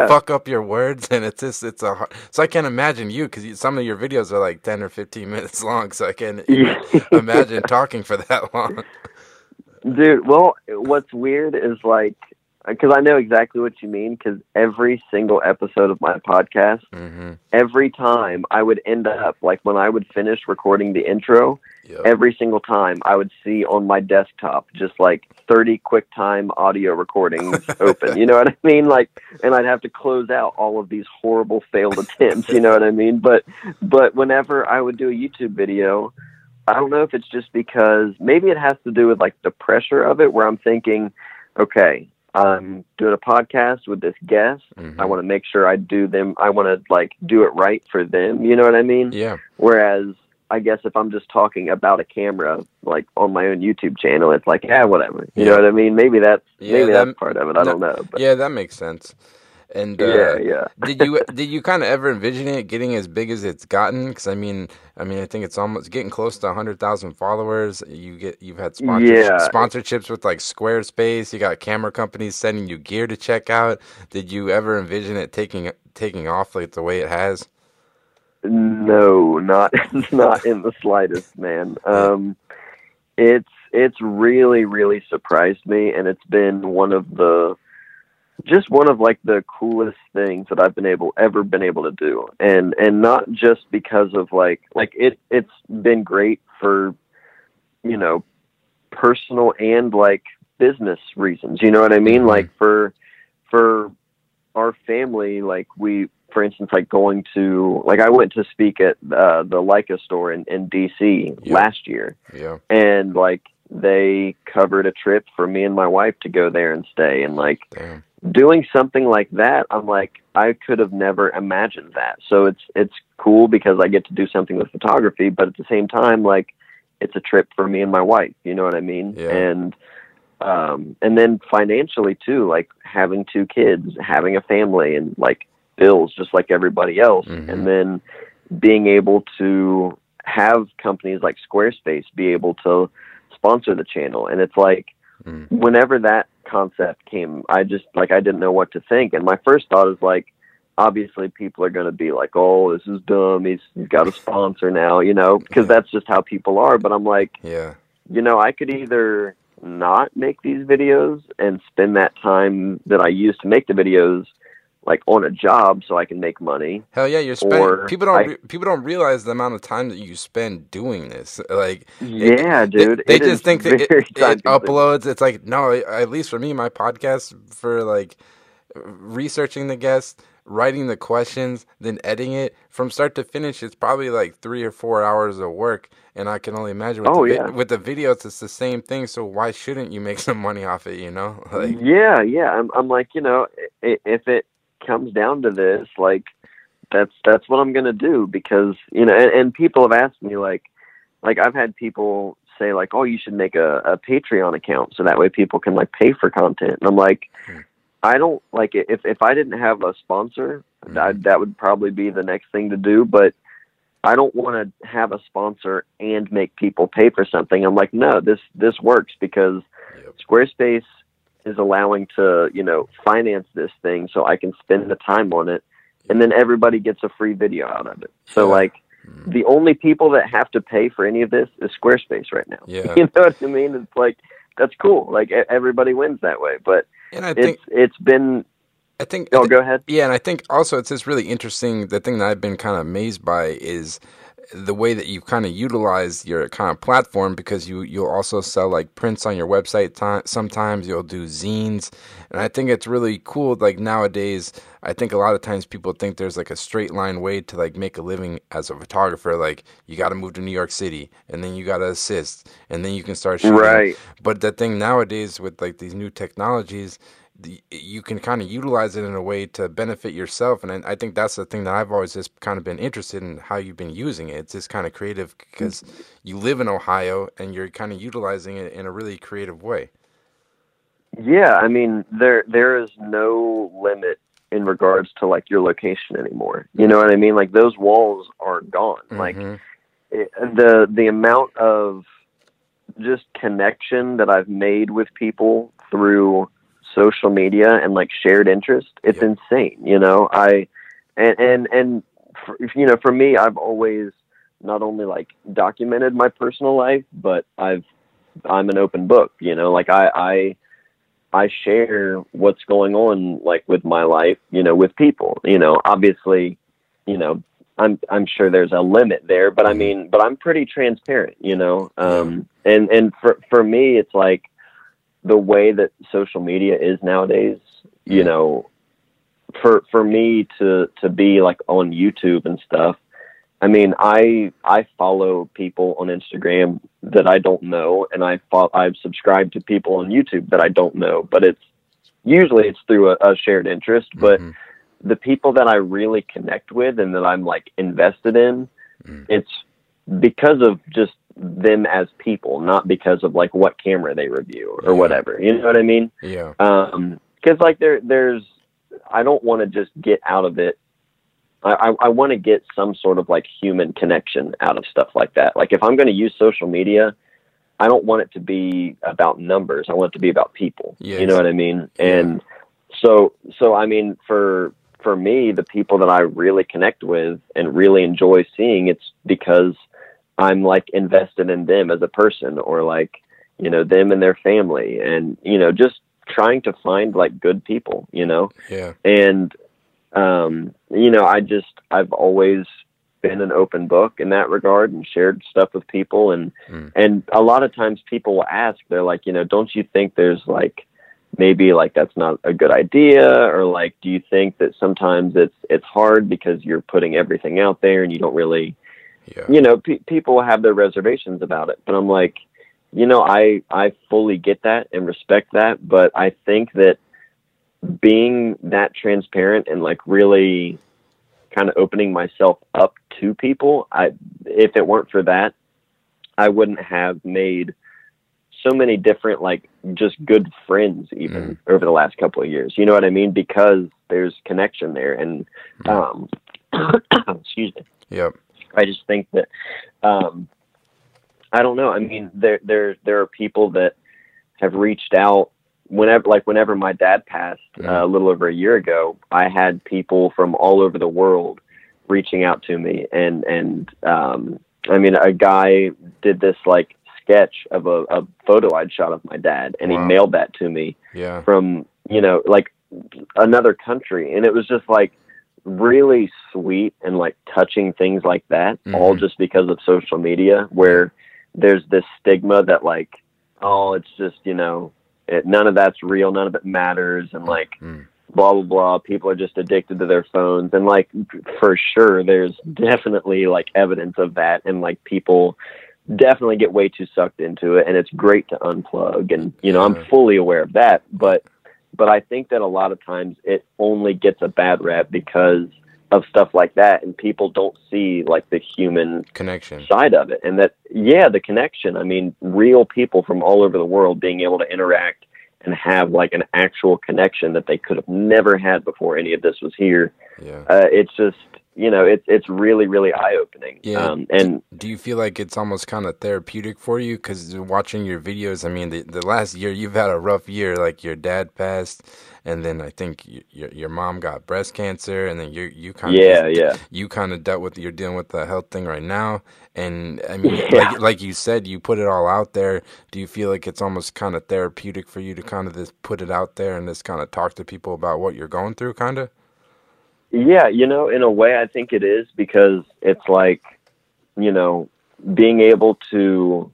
fuck up your words, and it's just, it's a hard, so I can't imagine you, because some of your videos are like 10 or 15 minutes long, so I can't imagine talking for that long. Dude, well, what's weird is like, because I know exactly what you mean, because every single episode of my podcast, every time I would end up, like when I would finish recording the intro, every single time I would see on my desktop just like 30 QuickTime audio recordings open, you know what I mean? Like, and I'd have to close out all of these horrible failed attempts, you know what I mean? But whenever I would do a YouTube video, I don't know if it's just because, maybe it has to do with like the pressure of it, where I'm thinking, okay, I'm doing a podcast with this guest. I want to make sure I do them. I want to like do it right for them. You know what I mean? Yeah. Whereas I guess if I'm just talking about a camera, like on my own YouTube channel, it's like, yeah, whatever. You know what I mean? Maybe that's part of it. I don't know. But. Yeah, that makes sense. And did you kind of ever envision it getting as big as it's gotten? Because I mean, I think it's almost getting close to 100,000 followers. You've had sponsorships with like Squarespace. You got camera companies sending you gear to check out. Did you ever envision it taking off like the way it has? No, not in the slightest, man. It's really, really surprised me, and it's been one of like the coolest things that I've ever been able to do. And not just because of like it's been great for, you know, personal and like business reasons. You know what I mean? Like for our family, like we, for instance, like going to, like I went to speak at the Leica store in DC last year. Yeah. And like they covered a trip for me and my wife to go there and stay. And like, damn. Doing something like that, I'm like, I could have never imagined that. So it's cool because I get to do something with photography, but at the same time, like it's a trip for me and my wife, you know what I mean? Yeah. And then financially too, like having two kids, having a family and like bills, just like everybody else. And then being able to have companies like Squarespace be able to sponsor the channel. And it's like, whenever that concept came, I didn't know what to think. And my first thought is like, obviously people are going to be like, oh, this is dumb. He's got a sponsor now, you know, because that's just how people are. But I'm like, you know, I could either not make these videos and spend that time that I used to make the videos like on a job so I can make money. Hell yeah, you're spending. People don't realize the amount of time that you spend doing this. Like, dude, they just think that it uploads. It's like, no, at least for me, my podcast, for like researching the guests, writing the questions, then editing it from start to finish, it's probably like 3 or 4 hours of work. And I can only imagine with the videos, it's the same thing. So why shouldn't you make some money off it? You know, like, I'm like, you know, if it comes down to this, like that's what I'm going to do, because, you know, and people have asked me like I've had people say like, oh, you should make a Patreon account so that way people can like pay for content. And I'm like, I don't like it. If I didn't have a sponsor, that would probably be the next thing to do. But I don't want to have a sponsor and make people pay for something. I'm like, no, this works because Squarespace is allowing to, you know, finance this thing so I can spend the time on it, and then everybody gets a free video out of it. So like the only people that have to pay for any of this is Squarespace right now. Yeah. You know what I mean? It's like, that's cool. Like everybody wins that way, but go ahead. Yeah. And I think also it's just really interesting. The thing that I've been kind of amazed by is the way that you've kind of utilized your kind of platform, because you'll also sell like prints on your website. Sometimes you'll do zines. And I think it's really cool. Like nowadays, I think a lot of times people think there's like a straight line way to like make a living as a photographer. Like you got to move to New York City and then you got to assist and then you can start shooting. Right. But the thing nowadays with like these new technologies, you can kind of utilize it in a way to benefit yourself. And I think that's the thing that I've always just kind of been interested in, how you've been using it. It's just kind of creative because you live in Ohio and you're kind of utilizing it in a really creative way. Yeah. I mean, there is no limit in regards to like your location anymore. You know what I mean? Like those walls are gone. Mm-hmm. Like the amount of just connection that I've made with people through social media and like shared interest, it's insane. You know, for me, I've always not only like documented my personal life, but I'm an open book, you know, like I share what's going on like with my life, you know, with people, you know, obviously, you know, I'm sure there's a limit there, but but I'm pretty transparent, you know? And for me, it's like, the way that social media is nowadays, you know, for me to be like on YouTube and stuff, I mean, I follow people on Instagram that I don't know. And I've subscribed to people on YouTube that I don't know, but it's usually through a shared interest, but the people that I really connect with and that I'm like invested in, it's because of just them as people, not because of like what camera they review or whatever, you know what I mean? Yeah. Cause like I don't want to just get out of it. I want to get some sort of like human connection out of stuff like that. Like if I'm going to use social media, I don't want it to be about numbers. I want it to be about people, you know what I mean? Yeah. And so, I mean, for me, the people that I really connect with and really enjoy seeing, it's because I'm like invested in them as a person, or like, you know, them and their family, and, you know, just trying to find like good people, you know? Yeah. And, you know, I've always been an open book in that regard and shared stuff with people. And, and a lot of times people will ask, they're like, you know, don't you think there's like, maybe like, that's not a good idea? Or like, do you think that sometimes it's hard because you're putting everything out there and you don't really, you know, people have their reservations about it, but I'm like, you know, I fully get that and respect that. But I think that being that transparent and like really kind of opening myself up to people, if it weren't for that, I wouldn't have made so many different, like just good friends even over the last couple of years, you know what I mean? Because there's connection there and, excuse me. Yep. I just think that, I don't know. I mean, there are people that have reached out whenever my dad passed a little over a year ago, I had people from all over the world reaching out to me. And I mean, a guy did this like sketch of a photo I'd shot of my dad, and wow. He mailed that to me from, like another country. And it was just like really sweet and like touching things like that, all just because of social media, where there's this stigma that like, oh, it's just, none of that's real. None of it matters. And like, blah, blah, blah. People are just addicted to their phones. And like, for sure, there's definitely like evidence of that. And like, people definitely get way too sucked into it. And it's great to unplug. And, I'm fully aware of that. But I think that a lot of times it only gets a bad rap because of stuff like that. And people don't see like the human connection side of it. And the connection, I mean, real people from all over the world being able to interact and have like an actual connection that they could have never had before any of this was here. Yeah. It's just, it's really, really eye opening. Yeah. And do you feel like it's almost kind of therapeutic for you? 'Cause watching your videos, I mean, the last year you've had a rough year, like your dad passed, and then I think your mom got breast cancer, and then you're dealing with the health thing right now. And I mean, like you said, you put it all out there. Do you feel like it's almost kind of therapeutic for you to kind of just put it out there and just kind of talk to people about what you're going through kind of? Yeah, in a way I think it is, because it's like, being able to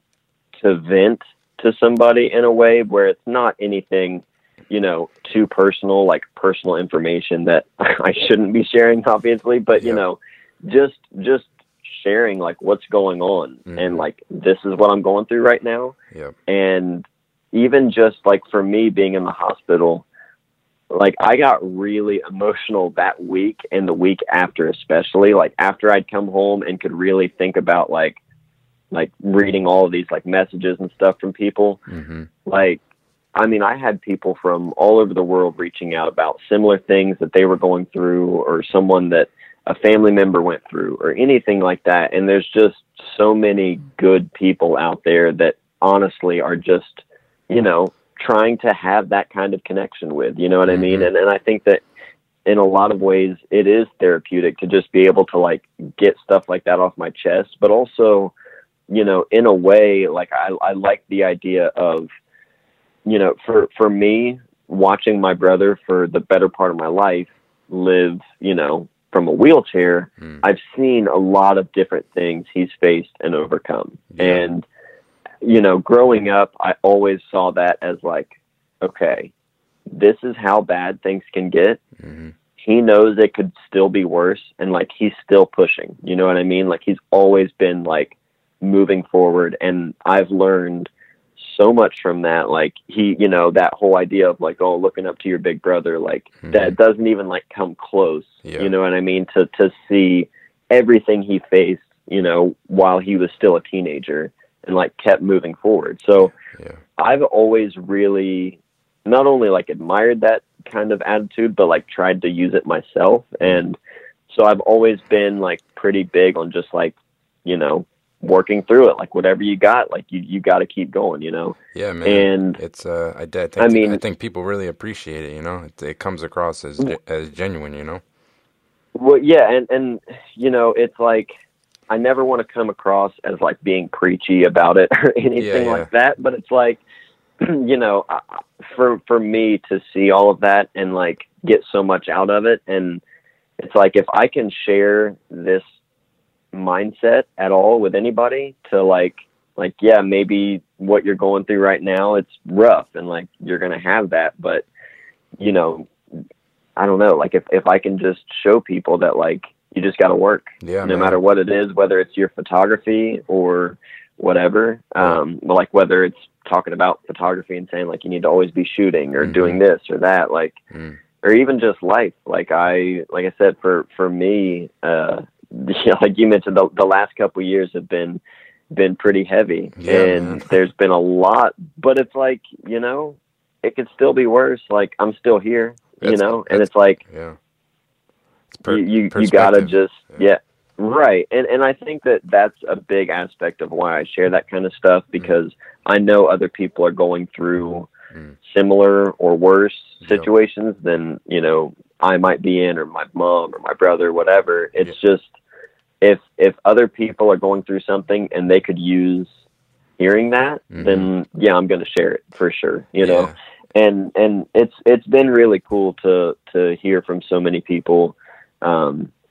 vent to somebody in a way where it's not anything, too personal, like personal information that I shouldn't be sharing, obviously, but, just sharing like what's going on and like, this is what I'm going through right now. Yeah. And even just like for me being in the hospital, like I got really emotional that week and the week after, especially like after I'd come home and could really think about like reading all of these like messages and stuff from people. Mm-hmm. Like, I mean, I had people from all over the world reaching out about similar things that they were going through, or someone that a family member went through, or anything like that. And there's just so many good people out there that honestly are just, trying to have that kind of connection with, you know what I mean? And I think that in a lot of ways it is therapeutic to just be able to like get stuff like that off my chest. But also, in a way, like I like the idea of, for me watching my brother for the better part of my life live, from a wheelchair, I've seen a lot of different things he's faced and overcome. Yeah. And, growing up, I always saw that as like, okay, this is how bad things can get. Mm-hmm. He knows it could still be worse. And like, he's still pushing, you know what I mean? Like he's always been like moving forward. And I've learned so much from that. Like he, that whole idea of like, oh, looking up to your big brother, like that doesn't even like come close, you know what I mean? To see everything he faced, while he was still a teenager, and like kept moving forward. So I've always really not only like admired that kind of attitude, but like tried to use it myself. And so I've always been like pretty big on just like, working through it, like whatever you got, like you got to keep going, Yeah, man. And it's, I think people really appreciate it. It comes across as genuine, Well, yeah. And it's like, I never want to come across as like being preachy about it or anything like that. But it's like, for me to see all of that and like get so much out of it. And it's like, if I can share this mindset at all with anybody to like, yeah, maybe what you're going through right now, it's rough and like, you're going to have that. But, I don't know, like if I can just show people that like, you just got to work matter what it is, whether it's your photography or whatever, like whether it's talking about photography and saying like, you need to always be shooting or doing this or that, like, or even just life. Like I said, for me, like you mentioned, the last couple of years have been pretty heavy there's been a lot, but it's like, it could still be worse. Like I'm still here, and it's like, you gotta just Right. And I think that that's a big aspect of why I share that kind of stuff, because I know other people are going through similar or worse situations than, you know, I might be in, or my mom or my brother, whatever. It's just, if other people are going through something and they could use hearing that, then yeah, I'm going to share it for sure. You know, and it's been really cool to hear from so many people,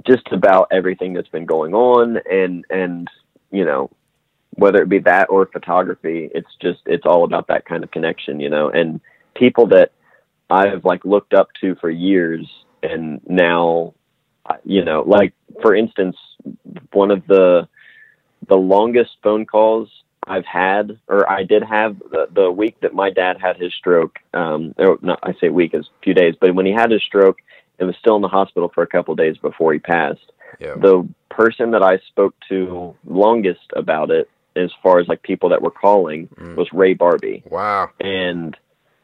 just about everything that's been going on, and, you know, whether it be that or photography, it's just, it's all about that kind of connection, you know, and people that I've like looked up to for years. And now, you know, like for instance, one of the longest phone calls I've had, or I did have, the week that my dad had his stroke, no, I say week, as few days, but when he had his stroke, it was still in the hospital for a couple of days before he passed. Yeah. The person that I spoke to longest about it, as far as like people that were calling, was Ray Barbee. Wow. And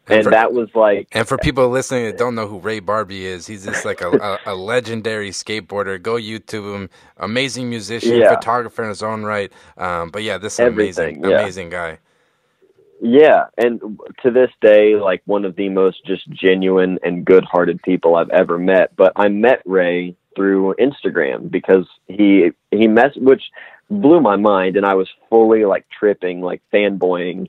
for, that was like, and for people listening that don't know who Ray Barbee is, he's just like a legendary skateboarder. Go YouTube him. Amazing musician, photographer in his own right. But yeah, this is amazing guy. Yeah, and to this day, like one of the most just genuine and good-hearted people I've ever met. But I met Ray through Instagram, because he messaged, which blew my mind, and I was fully like tripping, like fanboying,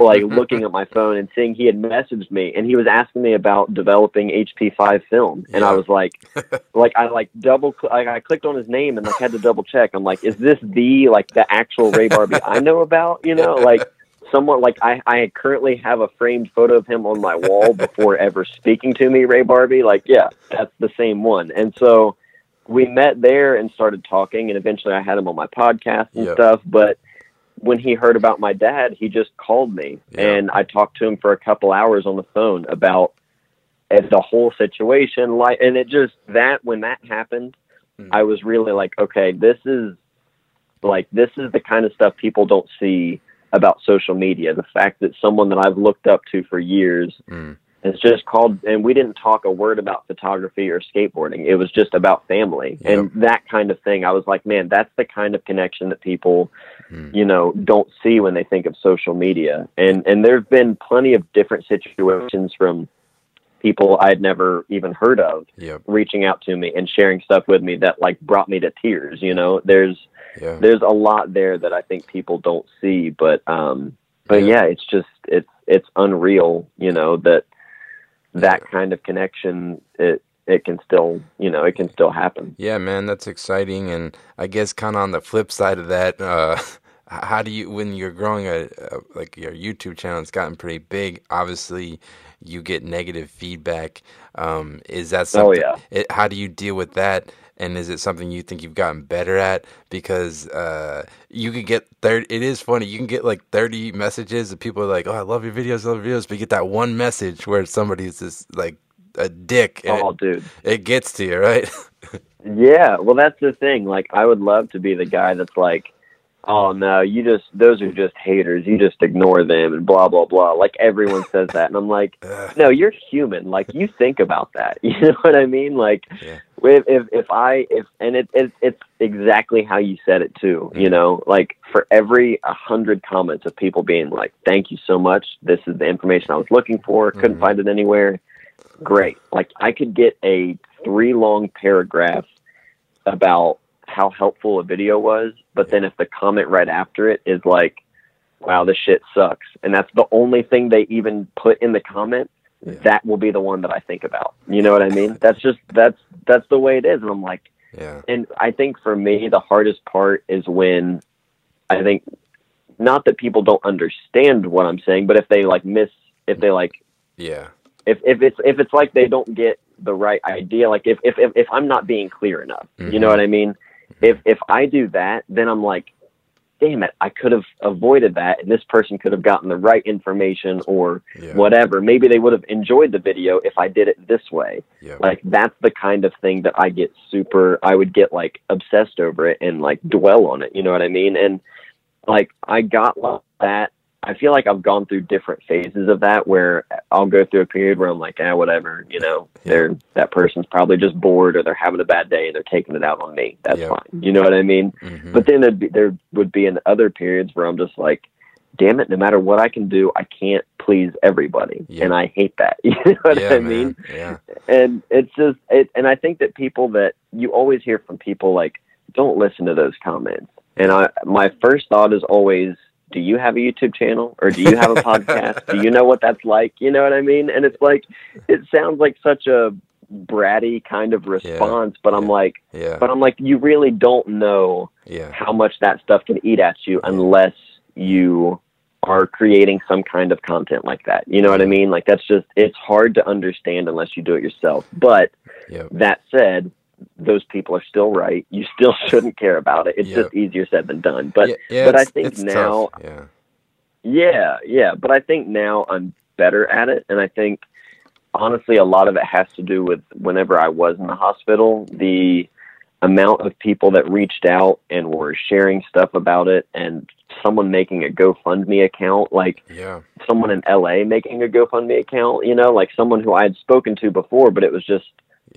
like looking at my phone and seeing he had messaged me, and he was asking me about developing HP5 film, and I was like, I clicked on his name and like had to double check. I'm like, is this the actual Ray Barbee I know about? You know, like. Someone like I currently have a framed photo of him on my wall before ever speaking to me, Ray Barbee. Like, yeah, that's the same one. And so we met there and started talking, and eventually I had him on my podcast and stuff. But when he heard about my dad, he just called me, and I talked to him for a couple hours on the phone about the whole situation. Like, and it just, that when that happened, I was really like, okay, this is the kind of stuff people don't see about social media. The fact that someone that I've looked up to for years has just called, and we didn't talk a word about photography or skateboarding. It was just about family and that kind of thing. I was like, man, that's the kind of connection that people, you know, don't see when they think of social media. And there've been plenty of different situations from people I'd never even heard of reaching out to me and sharing stuff with me that like brought me to tears. You know, there's a lot there that I think people don't see, but it's just, it's unreal, you know, that kind of connection, it can still, you know, it can still happen. Yeah, man, that's exciting. And I guess kind of on the flip side of that, how do you, when you're growing like your YouTube channel, it's gotten pretty big, obviously you get negative feedback. Is that something, how do you deal with that? And is it something you think you've gotten better at? Because you can get 30, it is funny, you can get like 30 messages of people are like, oh, I love your videos, but you get that one message where somebody's just like a dick. Oh, dude. It gets to you, right? Yeah, well, that's the thing. Like, I would love to be the guy that's like, oh no, those are just haters. You just ignore them and blah, blah, blah. Like everyone says that. And I'm like, no, you're human. Like you think about that. You know what I mean? Like it's exactly how you said it too, you know, like for every 100 comments of people being like, thank you so much, this is the information I was looking for, couldn't find it anywhere. Great. Like I could get a 3-long paragraph about how helpful a video was, but then if the comment right after it is like, wow, this shit sucks, and that's the only thing they even put in the comment, that will be the one that I think about. You know what I mean? That's the way it is. And I'm like, and I think for me, the hardest part is when I think, not that people don't understand what I'm saying, but if they like if it's like they don't get the right idea, like if I'm not being clear enough, you know what I mean? If I do that, then I'm like, damn it, I could have avoided that, and this person could have gotten the right information or whatever. Maybe they would have enjoyed the video if I did it this way. Like that's the kind of thing that I would get like obsessed over it and like dwell on it. You know what I mean? And like I got that I feel like I've gone through different phases of that, where I'll go through a period where I'm like, eh, whatever, you know, that person's probably just bored, or they're having a bad day and they're taking it out on me. That's fine. You know what I mean? Mm-hmm. But then there would be in other periods where I'm just like, damn it, no matter what I can do, I can't please everybody. Yeah. And I hate that. You know what I mean? Yeah. And it's just, and I think that people that you always hear from people like, don't listen to those comments. And my first thought is always, do you have a YouTube channel, or do you have a podcast? Do you know what that's like? You know what I mean? And it's like, it sounds like such a bratty kind of response, but I'm like, you really don't know how much that stuff can eat at you unless you are creating some kind of content like that. You know what I mean? Like, that's just, it's hard to understand unless you do it yourself. But that said, those people are still right. You still shouldn't care about it. It's just easier said than done. But but I think now, but I think now I'm better at it. And I think honestly, a lot of it has to do with whenever I was in the hospital, the amount of people that reached out and were sharing stuff about it, and someone making a GoFundMe account, like someone in LA making a GoFundMe account, you know, like someone who I had spoken to before, but it was just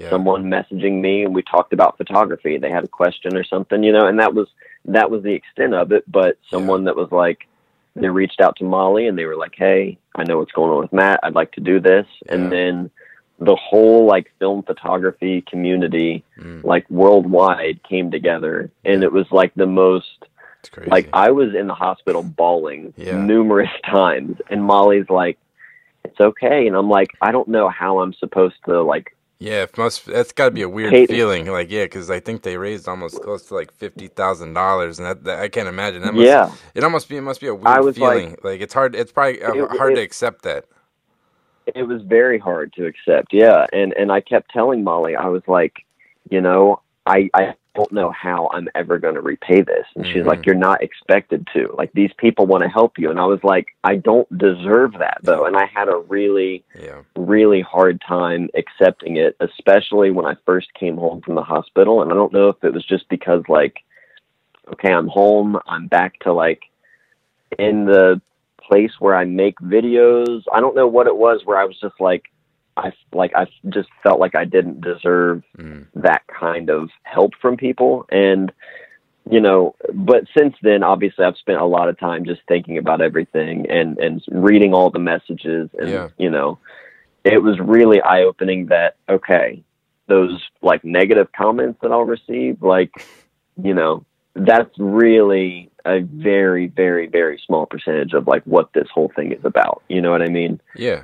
someone messaging me, and we talked about photography. They had a question or something, you know, and that was the extent of it. But someone that was like, they reached out to Molly and they were like, hey, I know what's going on with Matt. I'd like to do this. And then the whole like film photography community, like worldwide, came together. And it was like the most, like, I was in the hospital bawling numerous times, and Molly's like, it's okay. And I'm like, I don't know how I'm supposed to, like, that's got to be a weird feeling. Like, because I think they raised almost close to like $50,000, and that I can't imagine. That must, it must be a weird feeling. Like, it's hard. It's probably hard to accept that. It was very hard to accept. Yeah, and I kept telling Molly, I was like, you know, I don't know how I'm ever going to repay this. And she's like, you're not expected to. Like, these people want to help you. And I was like, I don't deserve that, though. And I had a really, really hard time accepting it, especially when I first came home from the hospital. And I don't know if it was just because, like, okay, I'm home, I'm back to, like, in the place where I make videos. I don't know what it was, where I was just like, I just felt like I didn't deserve that kind of help from people. And, you know, but since then, obviously, I've spent a lot of time just thinking about everything and reading all the messages. And, you know, it was really eye-opening that, okay, those, like, negative comments that I'll receive, like, you know, that's really a very, very, very small percentage of like what this whole thing is about. You know what I mean? Yeah.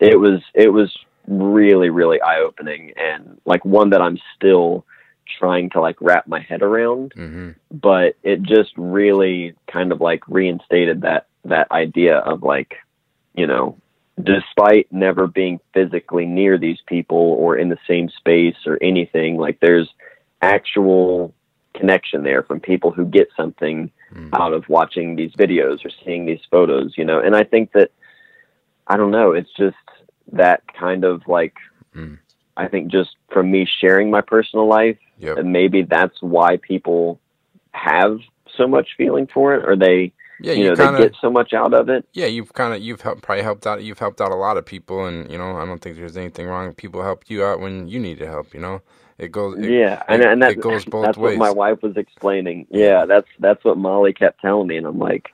It was really, really eye opening, and like one that I'm still trying to like wrap my head around, but it just really kind of like reinstated that idea of like, you know, despite never being physically near these people or in the same space or anything, like there's actual connection there from people who get something out of watching these videos or seeing these photos, you know. And I think that, I don't know, it's just that kind of like, I think just from me sharing my personal life, and maybe that's why people have so much feeling for it, or they, you know, kinda, they get so much out of it. Yeah, you've helped out a lot of people, and you know, I don't think there's anything wrong. People help you out when you need to help, you know. It goes, and that, it goes both that's ways. That's what my wife was explaining. Yeah, that's what Molly kept telling me, and I'm like,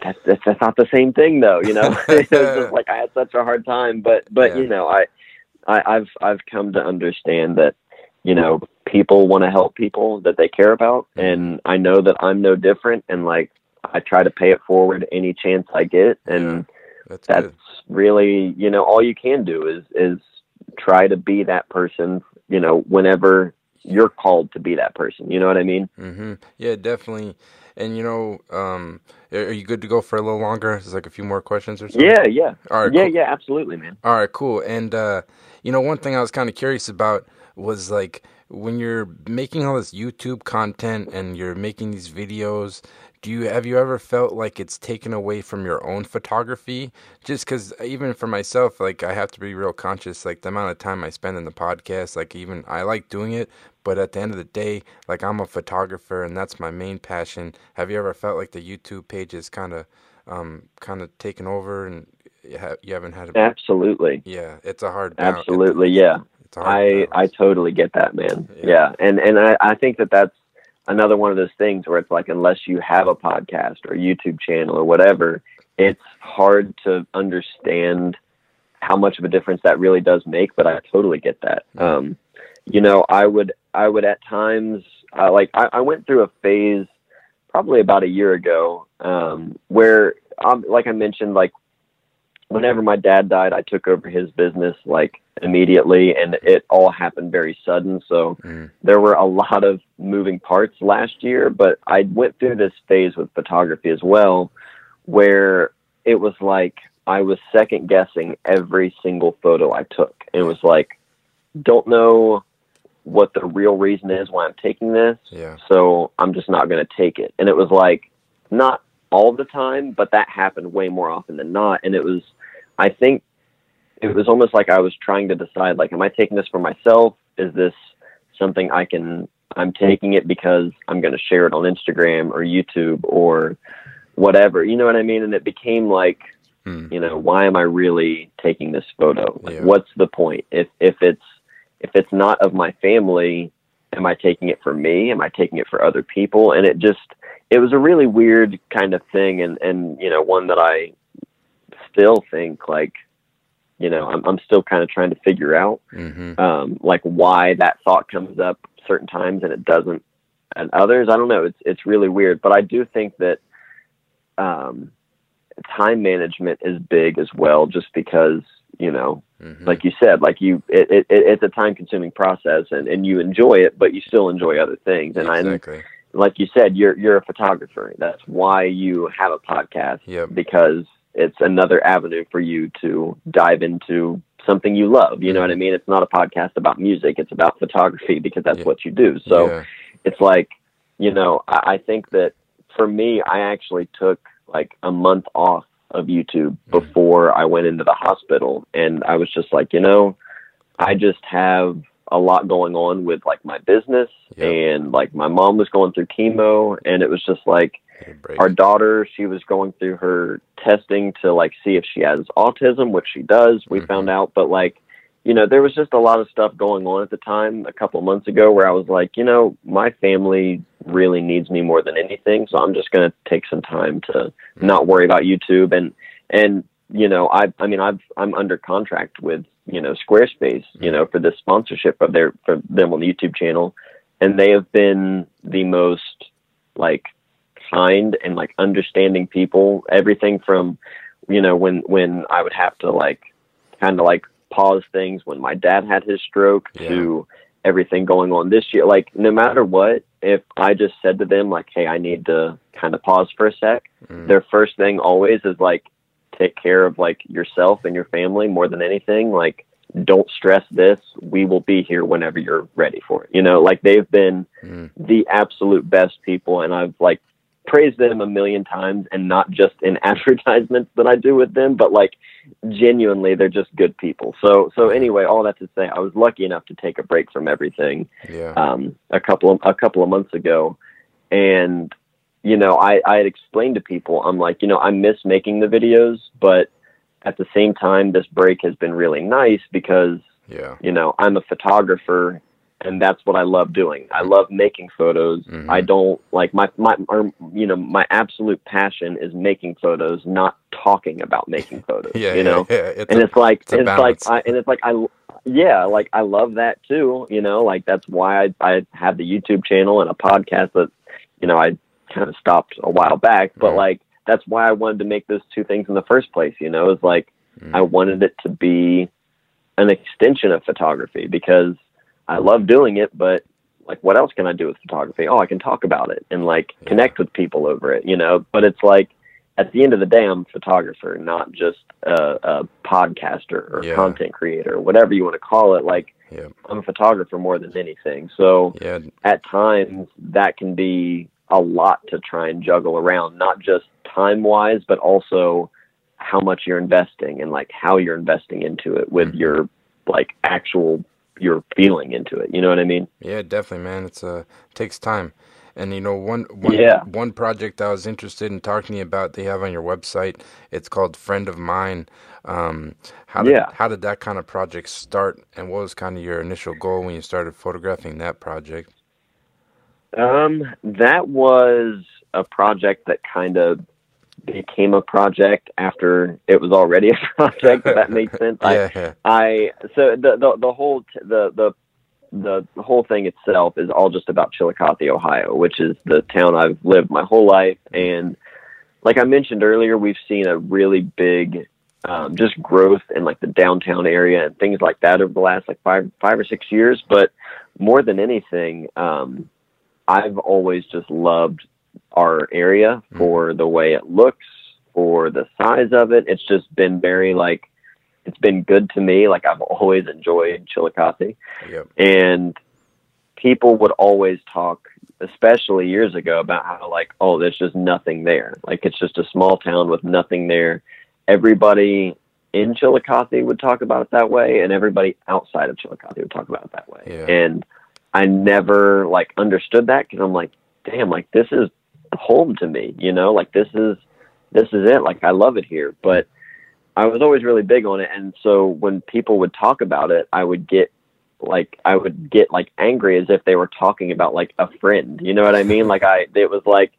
that's not the same thing, though. You know, it was just like I had such a hard time, but you know, I've come to understand that, you know, people want to help people that they care about, and I know that I'm no different, and like I try to pay it forward any chance I get, and that's really, you know, all you can do is try to be that person, you know, whenever you're called to be that person. You know what I mean? Mm-hmm. Yeah, definitely. And, you know, are you good to go for a little longer? There's like a few more questions or something? Yeah. All right, yeah, absolutely, man. All right, cool. And, you know, one thing I was kind of curious about was, like, when you're making all this YouTube content and you're making these videos, have you ever felt like it's taken away from your own photography? Just because even for myself, like, I have to be real conscious, like, the amount of time I spend in the podcast, like, even I like doing it, but at the end of the day, like, I'm a photographer and that's my main passion. Have you ever felt like the YouTube page is kind of kind of taken over, and you haven't had a absolutely. Yeah, it's a hard balance. Absolutely, yeah. It's a hard balance. I totally get that, man. Yeah. And I think that that's another one of those things where it's like, unless you have a podcast or a YouTube channel or whatever, it's hard to understand how much of a difference that really does make. But I totally get that. You know, I would at times, I went through a phase probably about a year ago, where, like I mentioned, like whenever my dad died, I took over his business like immediately, and it all happened very sudden. So there were a lot of moving parts last year, but I went through this phase with photography as well, where it was like, I was second guessing every single photo I took. It was like, don't know what the real reason is why I'm taking this. Yeah. So I'm just not going to take it. And it was like, not all the time, but that happened way more often than not. And it was, I think it was almost like I was trying to decide, like, am I taking this for myself? Is this something I'm taking it because I'm going to share it on Instagram or YouTube or whatever, you know what I mean? And it became like, you know, why am I really taking this photo? Like, what's the point? If it's not of my family, am I taking it for me? Am I taking it for other people? And it was a really weird kind of thing. And, you know, one that I still think, like, you know, I'm still kind of trying to figure out, like, why that thought comes up certain times and it doesn't at others. I don't know. It's really weird, but I do think that, time management is big as well, just because, you know, like you said, like it's a time consuming process, and you enjoy it, but you still enjoy other things. And like you said, you're a photographer. That's why you have a podcast, because it's another avenue for you to dive into something you love. You know what I mean? It's not a podcast about music. It's about photography, because that's what you do. So it's like, you know, I think that for me, I actually took like a month off of YouTube before I went into the hospital. And I was just like, you know, I just have a lot going on with like my business, and like my mom was going through chemo, and it was just like our daughter, she was going through her testing to like see if she has autism, which she does, we found out. But like, you know, there was just a lot of stuff going on at the time a couple months ago where I was like, you know, my family really needs me more than anything. So I'm just going to take some time to not worry about YouTube. And, you know, I'm under contract with, you know, Squarespace, you know, for this sponsorship of for them on the YouTube channel. And they have been the most like kind and like understanding people, everything from, you know, when I would have to like, kind of like, pause things when my dad had his stroke to everything going on this year. Like, no matter what, if I just said to them like, hey, I need to kind of pause for a sec, their first thing always is like, take care of like yourself and your family more than anything. Like, don't stress this. We will be here whenever you're ready for it. You know, like they've been the absolute best people. And I've like praised them a million times, and not just in advertisements that I do with them, but like genuinely, they're just good people. So anyway, all that to say, I was lucky enough to take a break from everything, a couple of months ago. And, you know, I had explained to people, I'm like, you know, I miss making the videos, but at the same time, this break has been really nice because, you know, I'm a photographer. And that's what I love doing. I love making photos. I don't like my absolute passion is making photos, not talking about making photos. You know? It's like I love that too. You know, like that's why I have the YouTube channel and a podcast that, you know, I kind of stopped a while back, but like, that's why I wanted to make those two things in the first place. You know, it's like, I wanted it to be an extension of photography because I love doing it, but like, what else can I do with photography? Oh, I can talk about it and like connect with people over it, you know, but it's like, at the end of the day, I'm a photographer, not just a podcaster or content creator, whatever you want to call it. Like I'm a photographer more than anything. So at times that can be a lot to try and juggle around, not just time wise, but also how much you're investing and like how you're investing into it with your like actual you're feeling into it. You know what I mean? Yeah, definitely, man. It takes time. And, you know, one project I was interested in talking about that you have on your website, it's called Friend of Mine. How did that kind of project start, and what was kind of your initial goal when you started photographing that project? That was a project that kind of became a project after it was already a project, if that makes sense. So the whole thing itself is all just about Chillicothe, Ohio, which is the town I've lived my whole life. And like I mentioned earlier, we've seen a really big just growth in like the downtown area and things like that over the last like five or six years. But more than anything, I've always just loved our area for the way it looks, for the size of it. It's just been very like, it's been good to me. Like I've always enjoyed Chillicothe. Yep. And people would always talk, especially years ago, about how like, oh, there's just nothing there. Like it's just a small town with nothing there. Everybody in Chillicothe would talk about it that way, and everybody outside of Chillicothe would talk about it that way. Yeah. And I never like understood that, because I'm like, damn, like this is home to me, you know, like this is it. Like I love it here. But I was always really big on it. And so when people would talk about it, I would get angry, as if they were talking about like a friend, you know what I mean? Like it was like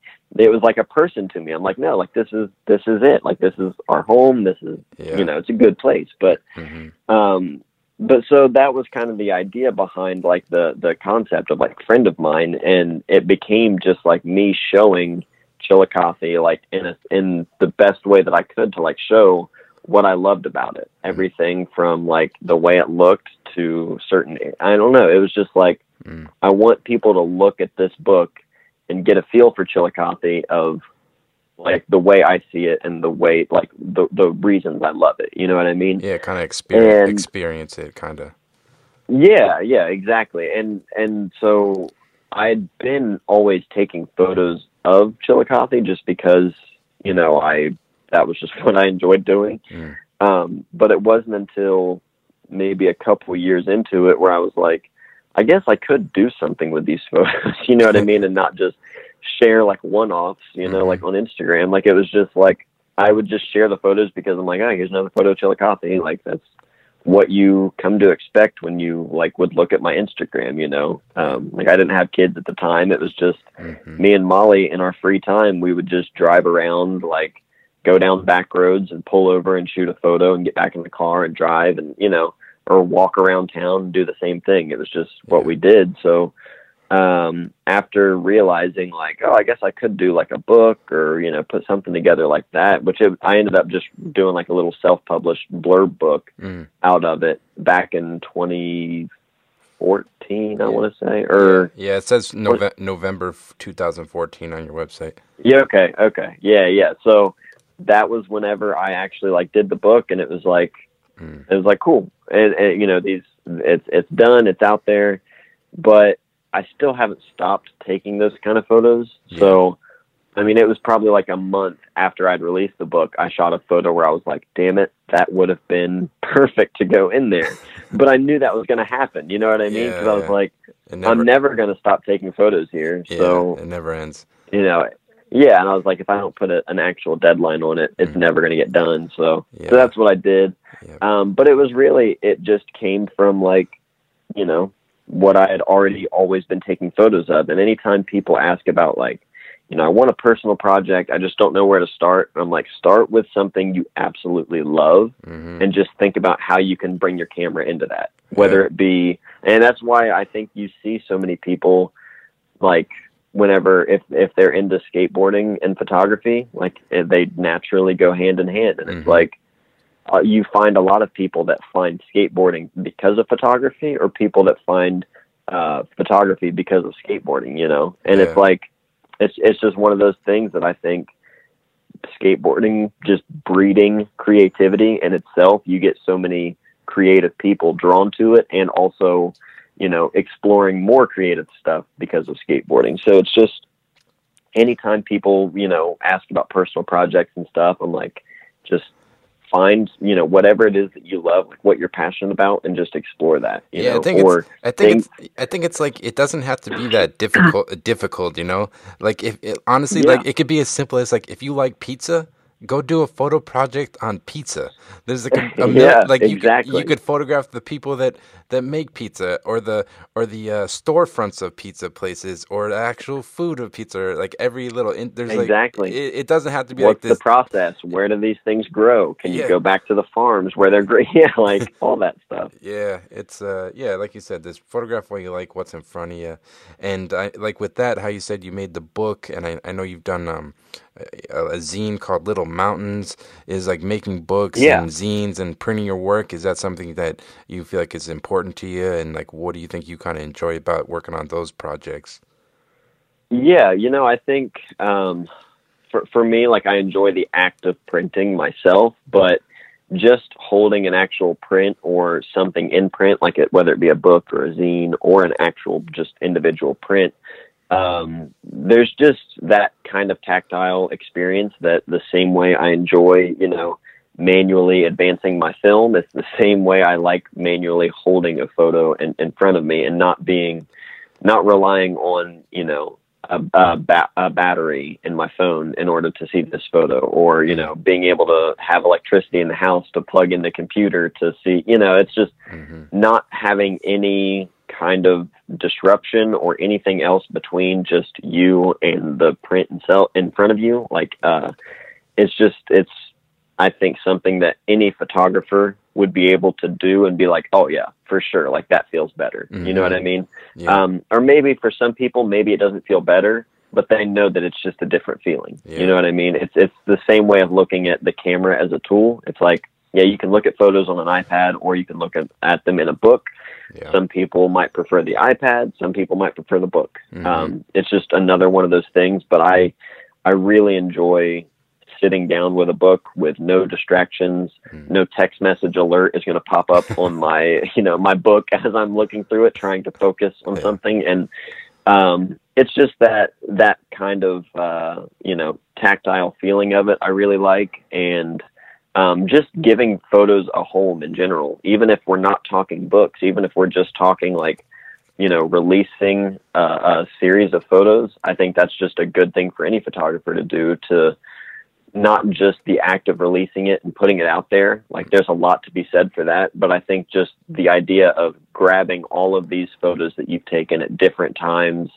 a person to me. I'm like, no, like this is it. Like this is our home. This is, you know, it's a good place. But, but so that was kind of the idea behind like the concept of like Friend of Mine. And it became just like me showing Chillicothe like in the best way that I could, to like show what I loved about it. Everything from like the way it looked to certain, I don't know. It was just like, I want people to look at this book and get a feel for Chillicothe of like the way I see it and the way, like the reasons I love it. You know what I mean? Yeah. Kind of experience it kind of. Yeah. Yeah, exactly. And so I'd been always taking photos of Chillicothe just because, you know, that was just what I enjoyed doing. Mm. But it wasn't until maybe a couple years into it where I was like, I guess I could do something with these photos, you know what I mean? And not just share like one-offs, you know, like on Instagram. Like it was just like, I would just share the photos because I'm like, oh, here's another photo of Chillicothe. Like that's what you come to expect when you like would look at my Instagram, you know? Like I didn't have kids at the time. It was just me and Molly in our free time. We would just drive around, like go down back roads and pull over and shoot a photo and get back in the car and drive and, you know, or walk around town and do the same thing. It was just what we did. So after realizing like, oh, I guess I could do like a book or, you know, put something together like that, which I ended up just doing like a little self-published blurb book out of it back in 2014, I want to say. Or yeah, it says November 2014 on your website. Yeah, okay. Yeah. So that was whenever I actually like did the book, and it was like cool. And you know, it's done, it's out there, but I still haven't stopped taking those kind of photos. Yeah. So, I mean, it was probably like a month after I'd released the book, I shot a photo where I was like, damn it, that would have been perfect to go in there. But I knew that was going to happen. You know what I mean? Because I was like, I'm never going to stop taking photos here. Yeah, so it never ends, you know. Yeah. And I was like, if I don't put an actual deadline on it, it's never going to get done. So that's what I did. Yep. But it was really, it just came from like, you know, what I had already always been taking photos of. And anytime people ask about like, you know, I want a personal project, I just don't know where to start. I'm like, start with something you absolutely love and just think about how you can bring your camera into that, whether it be, and that's why I think you see so many people like, whenever if they're into skateboarding and photography, like they naturally go hand in hand. And it's like you find a lot of people that find skateboarding because of photography, or people that find photography because of skateboarding, you know. And it's like it's just one of those things that I think skateboarding just breeding creativity in itself. You get so many creative people drawn to it, and also, you know, exploring more creative stuff because of skateboarding. So it's just, anytime people, you know, ask about personal projects and stuff, I'm like, just find, you know, whatever it is that you love, like what you're passionate about, and just explore that. You know? I think it's like, it doesn't have to be that difficult, you know, like like it could be as simple as like, if you like pizza, go do a photo project on pizza. There's like you could photograph the people that make pizza, or the storefronts of pizza places, or the actual food of pizza. Or like every little it doesn't have to be like this. What's the process? Where do these things grow? Can you go back to the farms where they're great? Yeah, like all that stuff. Yeah, it's like you said, this photograph what you like, what's in front of you, and I like with that how you said you made the book, and I know you've done a zine called Little Mountains. Is like making books and zines and printing your work, is that something that you feel like is important to you, and like what do you think you kind of enjoy about working on those projects? Yeah, you know, I think for me, like I enjoy the act of printing myself, but just holding an actual print or something in print, like it, whether it be a book or a zine or an actual just individual print, there's just that kind of tactile experience that the same way I enjoy, you know, manually advancing my film, it's the same way I like manually holding a photo in front of me and not relying on, you know, a battery in my phone in order to see this photo, or, you know, being able to have electricity in the house to plug in the computer to see, you know, it's just not having any kind of disruption or anything else between just you and the print itself in front of you. Like, it's I think something that any photographer would be able to do and be like, oh yeah, for sure. Like that feels better. Mm-hmm. You know what I mean? Yeah. Or maybe for some people, maybe it doesn't feel better, but they know that it's just a different feeling. Yeah. You know what I mean? It's the same way of looking at the camera as a tool. It's like, yeah, you can look at photos on an iPad, or you can look at them in a book. Yeah. Some people might prefer the iPad. Some people might prefer the book. Mm-hmm. It's just another one of those things. But I really enjoy sitting down with a book with no distractions. Mm-hmm. No text message alert is going to pop up on my, you know, my book as I'm looking through it, trying to focus on something. And it's just that kind of, you know, tactile feeling of it I really like. And just giving photos a home in general, even if we're not talking books, even if we're just talking like, you know, releasing a series of photos, I think that's just a good thing for any photographer to do, to not just the act of releasing it and putting it out there. Like there's a lot to be said for that, but I think just the idea of grabbing all of these photos that you've taken at different times,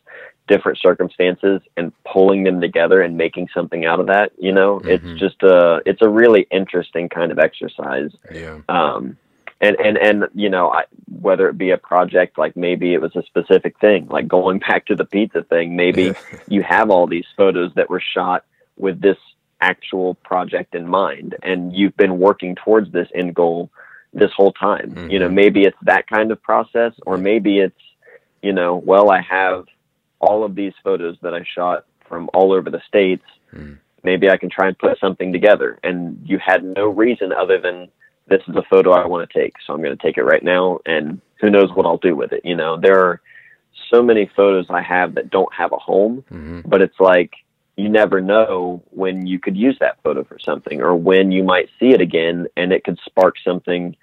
different circumstances, and pulling them together and making something out of that, you know, it's just it's a really interesting kind of exercise. Yeah. And you know, whether it be a project, like maybe it was a specific thing, like going back to the pizza thing, maybe you have all these photos that were shot with this actual project in mind, and you've been working towards this end goal this whole time. You know, maybe it's that kind of process, or maybe it's, you know, well, I have all of these photos that I shot from all over the States. Maybe I can try and put something together, and you had no reason other than this is a photo I want to take. So I'm going to take it right now, and who knows what I'll do with it. You know, there are so many photos I have that don't have a home, but it's like, you never know when you could use that photo for something, or when you might see it again and it could spark something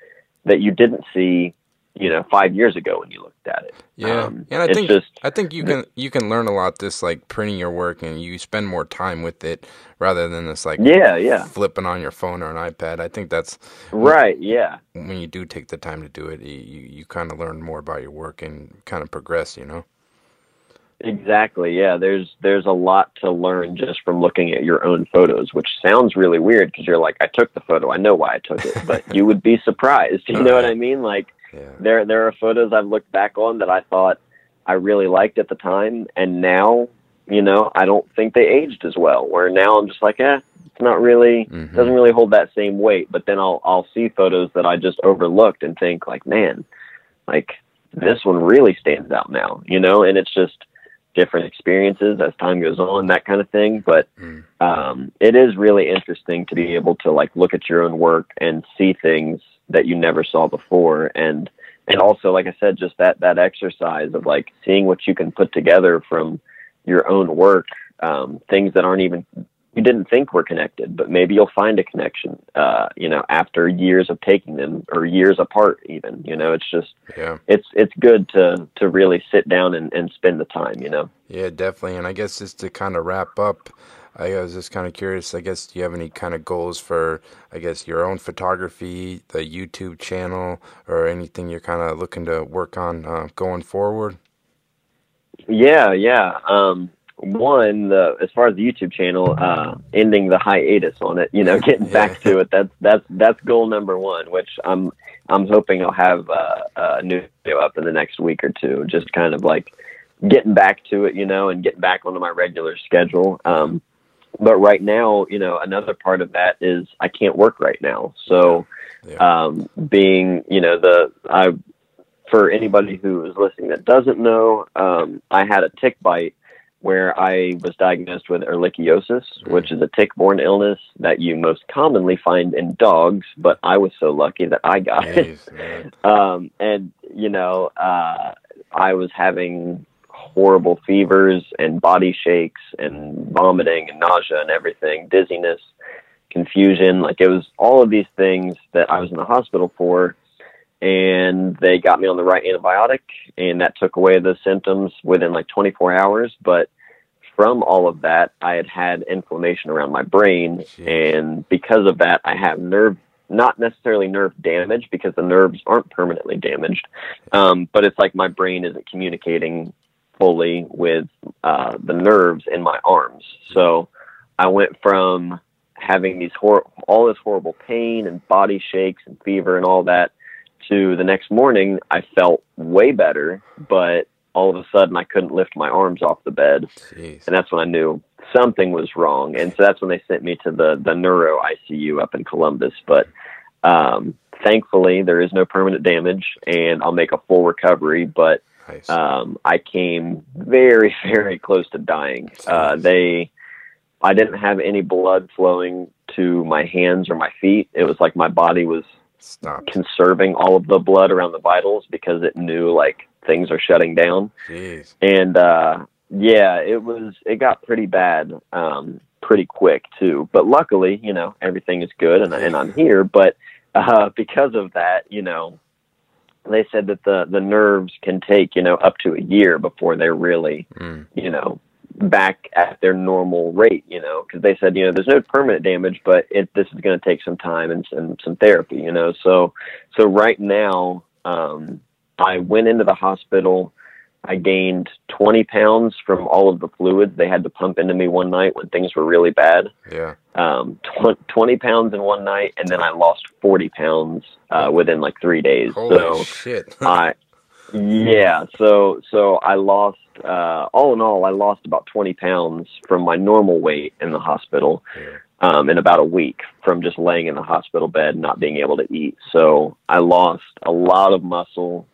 that you didn't see, you know, 5 years ago when you looked at it. Yeah. And I think you can learn a lot this, like printing your work, and you spend more time with it rather than this like flipping on your phone or an iPad. I think that's right. When you do take the time to do it, you kind of learn more about your work and kind of progress, you know? Exactly. Yeah. There's a lot to learn just from looking at your own photos, which sounds really weird because you're like, I took the photo, I know why I took it, but you would be surprised. You know what I mean? Like, There are photos I've looked back on that I thought I really liked at the time, and now, you know, I don't think they aged as well, where now I'm just like, it's not really, doesn't really hold that same weight. But then I'll see photos that I just overlooked and think like, man, like this one really stands out now, you know? And it's just different experiences as time goes on, that kind of thing. But it is really interesting to be able to like look at your own work and see things that you never saw before. And also, like I said, just that exercise of like seeing what you can put together from your own work, things that aren't even you didn't think were connected, but maybe you'll find a connection, you know, after years of taking them or years apart even, you know, it's just, yeah, it's good to really sit down and spend the time, you know? Yeah, definitely. And I guess just to kind of wrap up, I was just kind of curious, I guess, do you have any kind of goals for, I guess, your own photography, the YouTube channel, or anything you're kind of looking to work on going forward? Yeah, yeah. One, as far as the YouTube channel, ending the hiatus on it, you know, getting back to it. That's goal number one, which I'm hoping I'll have a new video up in the next week or two, just kind of like getting back to it, you know, and getting back onto my regular schedule. But right now, you know, another part of that is I can't work right now. So, being, you know, for anybody who is listening that doesn't know, I had a tick bite where I was diagnosed with ehrlichiosis, which is a tick-borne illness that you most commonly find in dogs, but I was so lucky that I got it. And, you know, I was having horrible fevers and body shakes and vomiting and nausea and everything, dizziness, confusion. Like, it was all of these things that I was in the hospital for. And they got me on the right antibiotic, and that took away the symptoms within like 24 hours. But from all of that, I had inflammation around my brain. And because of that, I have nerve, not necessarily nerve damage because the nerves aren't permanently damaged. But it's like my brain isn't communicating fully with the nerves in my arms. So I went from having these all this horrible pain and body shakes and fever and all that, to the next morning, I felt way better, but all of a sudden I couldn't lift my arms off the bed. And that's when I knew something was wrong. And so that's when they sent me to the neuro ICU up in Columbus. But thankfully there is no permanent damage and I'll make a full recovery. But I came very, very close to dying. I didn't have any blood flowing to my hands or my feet. It was like my body was conserving all of the blood around the vitals because it knew like things are shutting down. And yeah, it got pretty bad pretty quick too, but luckily, you know, everything is good and I'm here. But because of that, you know, they said that the nerves can take, you know, up to a year before they're really you know, back at their normal rate, you know, because they said, you know, there's no permanent damage, but this is going to take some time and some therapy, you know. So right now, I went into the hospital. I gained 20 pounds from all of the fluids they had to pump into me one night when things were really bad. 20 pounds in one night, and then I lost 40 pounds within like 3 days. Holy shit. So I lost, all in all, I lost about 20 pounds from my normal weight in the hospital, in about a week from just laying in the hospital bed, not being able to eat. So I lost a lot of muscle,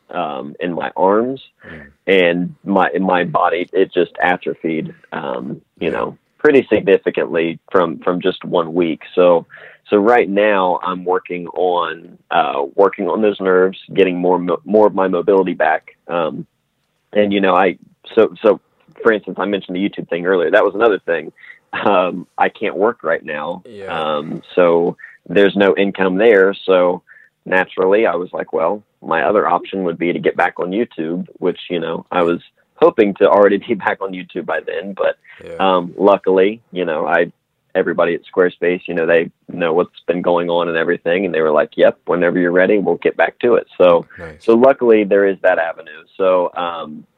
in my arms, and my body, it just atrophied, you know, pretty significantly from just 1 week. So right now I'm working on those nerves, getting more of my mobility back. And you know, so for instance, I mentioned the YouTube thing earlier. That was another thing. I can't work right now. So there's no income there. So naturally I was like, well, my other option would be to get back on YouTube, which, you know, I was hoping to already be back on YouTube by then, but luckily, you know, everybody at Squarespace, you know, they know what's been going on and everything, and they were like, "Yep, whenever you're ready, we'll get back to it." So, so luckily there is that avenue. So,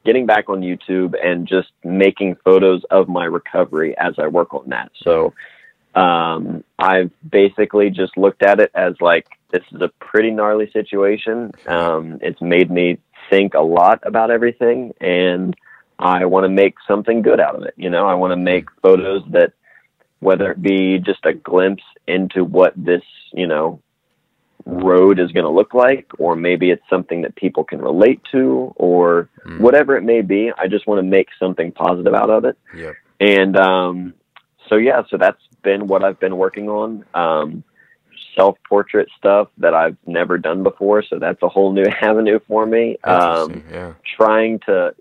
getting back on YouTube and just making photos of my recovery as I work on that. So, I've basically just looked at it as like, this is a pretty gnarly situation. It's made me think a lot about everything, and I want to make something good out of it. You know, I want to make photos that, whether it be just a glimpse into what this, you know, road is going to look like, or maybe it's something that people can relate to, or whatever it may be, I just want to make something positive out of it. And so that's been what I've been working on. Self-portrait stuff that I've never done before, so that's a whole new avenue for me. Trying to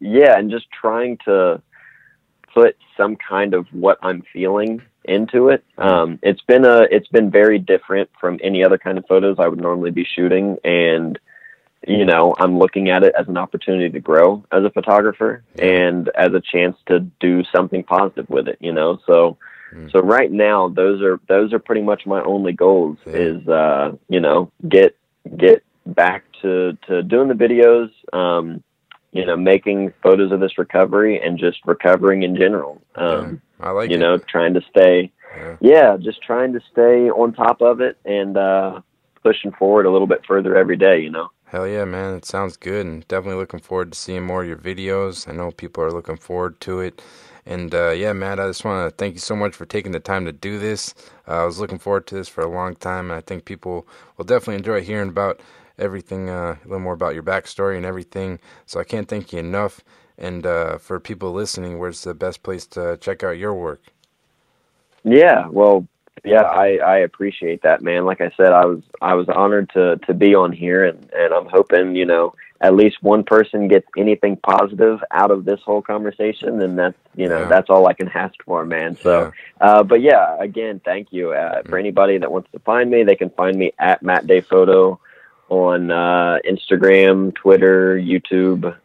put some kind of what I'm feeling into it. It's been very different from any other kind of photos I would normally be shooting, and you know, I'm looking at it as an opportunity to grow as a photographer and as a chance to do something positive with it, you know? So right now, those are pretty much my only goals is, you know, get back to doing the videos, you know, making photos of this recovery and just recovering in general. I like, you know, trying to stay, just trying to stay on top of it and, pushing forward a little bit further every day, you know? Hell yeah, man. It sounds good, and definitely looking forward to seeing more of your videos. I know people are looking forward to it. And, yeah, Matt, I just want to thank you so much for taking the time to do this. I was looking forward to this for a long time, and I think people will definitely enjoy hearing about everything, a little more about your backstory and everything. So I can't thank you enough. And for people listening, where's the best place to check out your work? Yeah, well, yeah, I appreciate that, man. Like I said, I was honored to be on here, and I'm hoping, you know, at least one person gets anything positive out of this whole conversation, and that's, you know, that's all I can ask for, man. So, but yeah, again, thank you. For anybody that wants to find me, they can find me at Matt Day Photo on Instagram, Twitter, YouTube.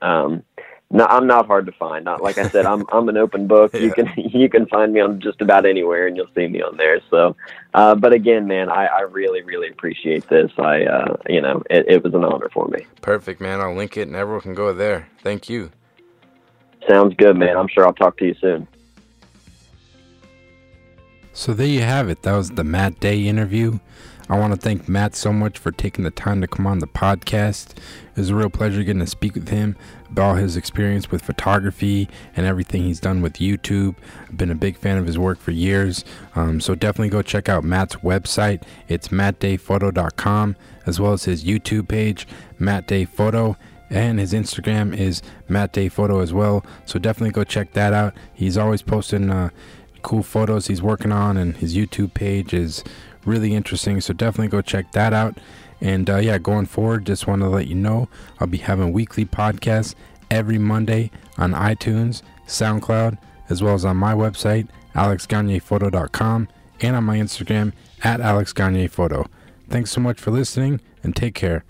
No, I'm not hard to find. Not like I said, I'm an open book. You can find me on just about anywhere, and you'll see me on there. So, but again, man, I really, really appreciate this. I you know, it was an honor for me. Perfect, man. I'll link it, and everyone can go there. Thank you. Sounds good, man. I'm sure I'll talk to you soon. So there you have it. That was the Matt Day interview. I want to thank Matt so much for taking the time to come on the podcast. It was a real pleasure getting to speak with him about his experience with photography and everything he's done with YouTube. I've been a big fan of his work for years. So definitely go check out Matt's website. It's mattdayphoto.com, as well as his YouTube page, Matt Day Photo. And his Instagram is Matt Day Photo as well. So definitely go check that out. He's always posting cool photos he's working on, and his YouTube page is really interesting, so definitely go check that out. And yeah, going forward, just want to let you know I'll be having weekly podcasts every Monday on iTunes, SoundCloud, as well as on my website alexgagnephoto.com, and on my Instagram at alexgagnephoto. Thanks so much for listening, and take care.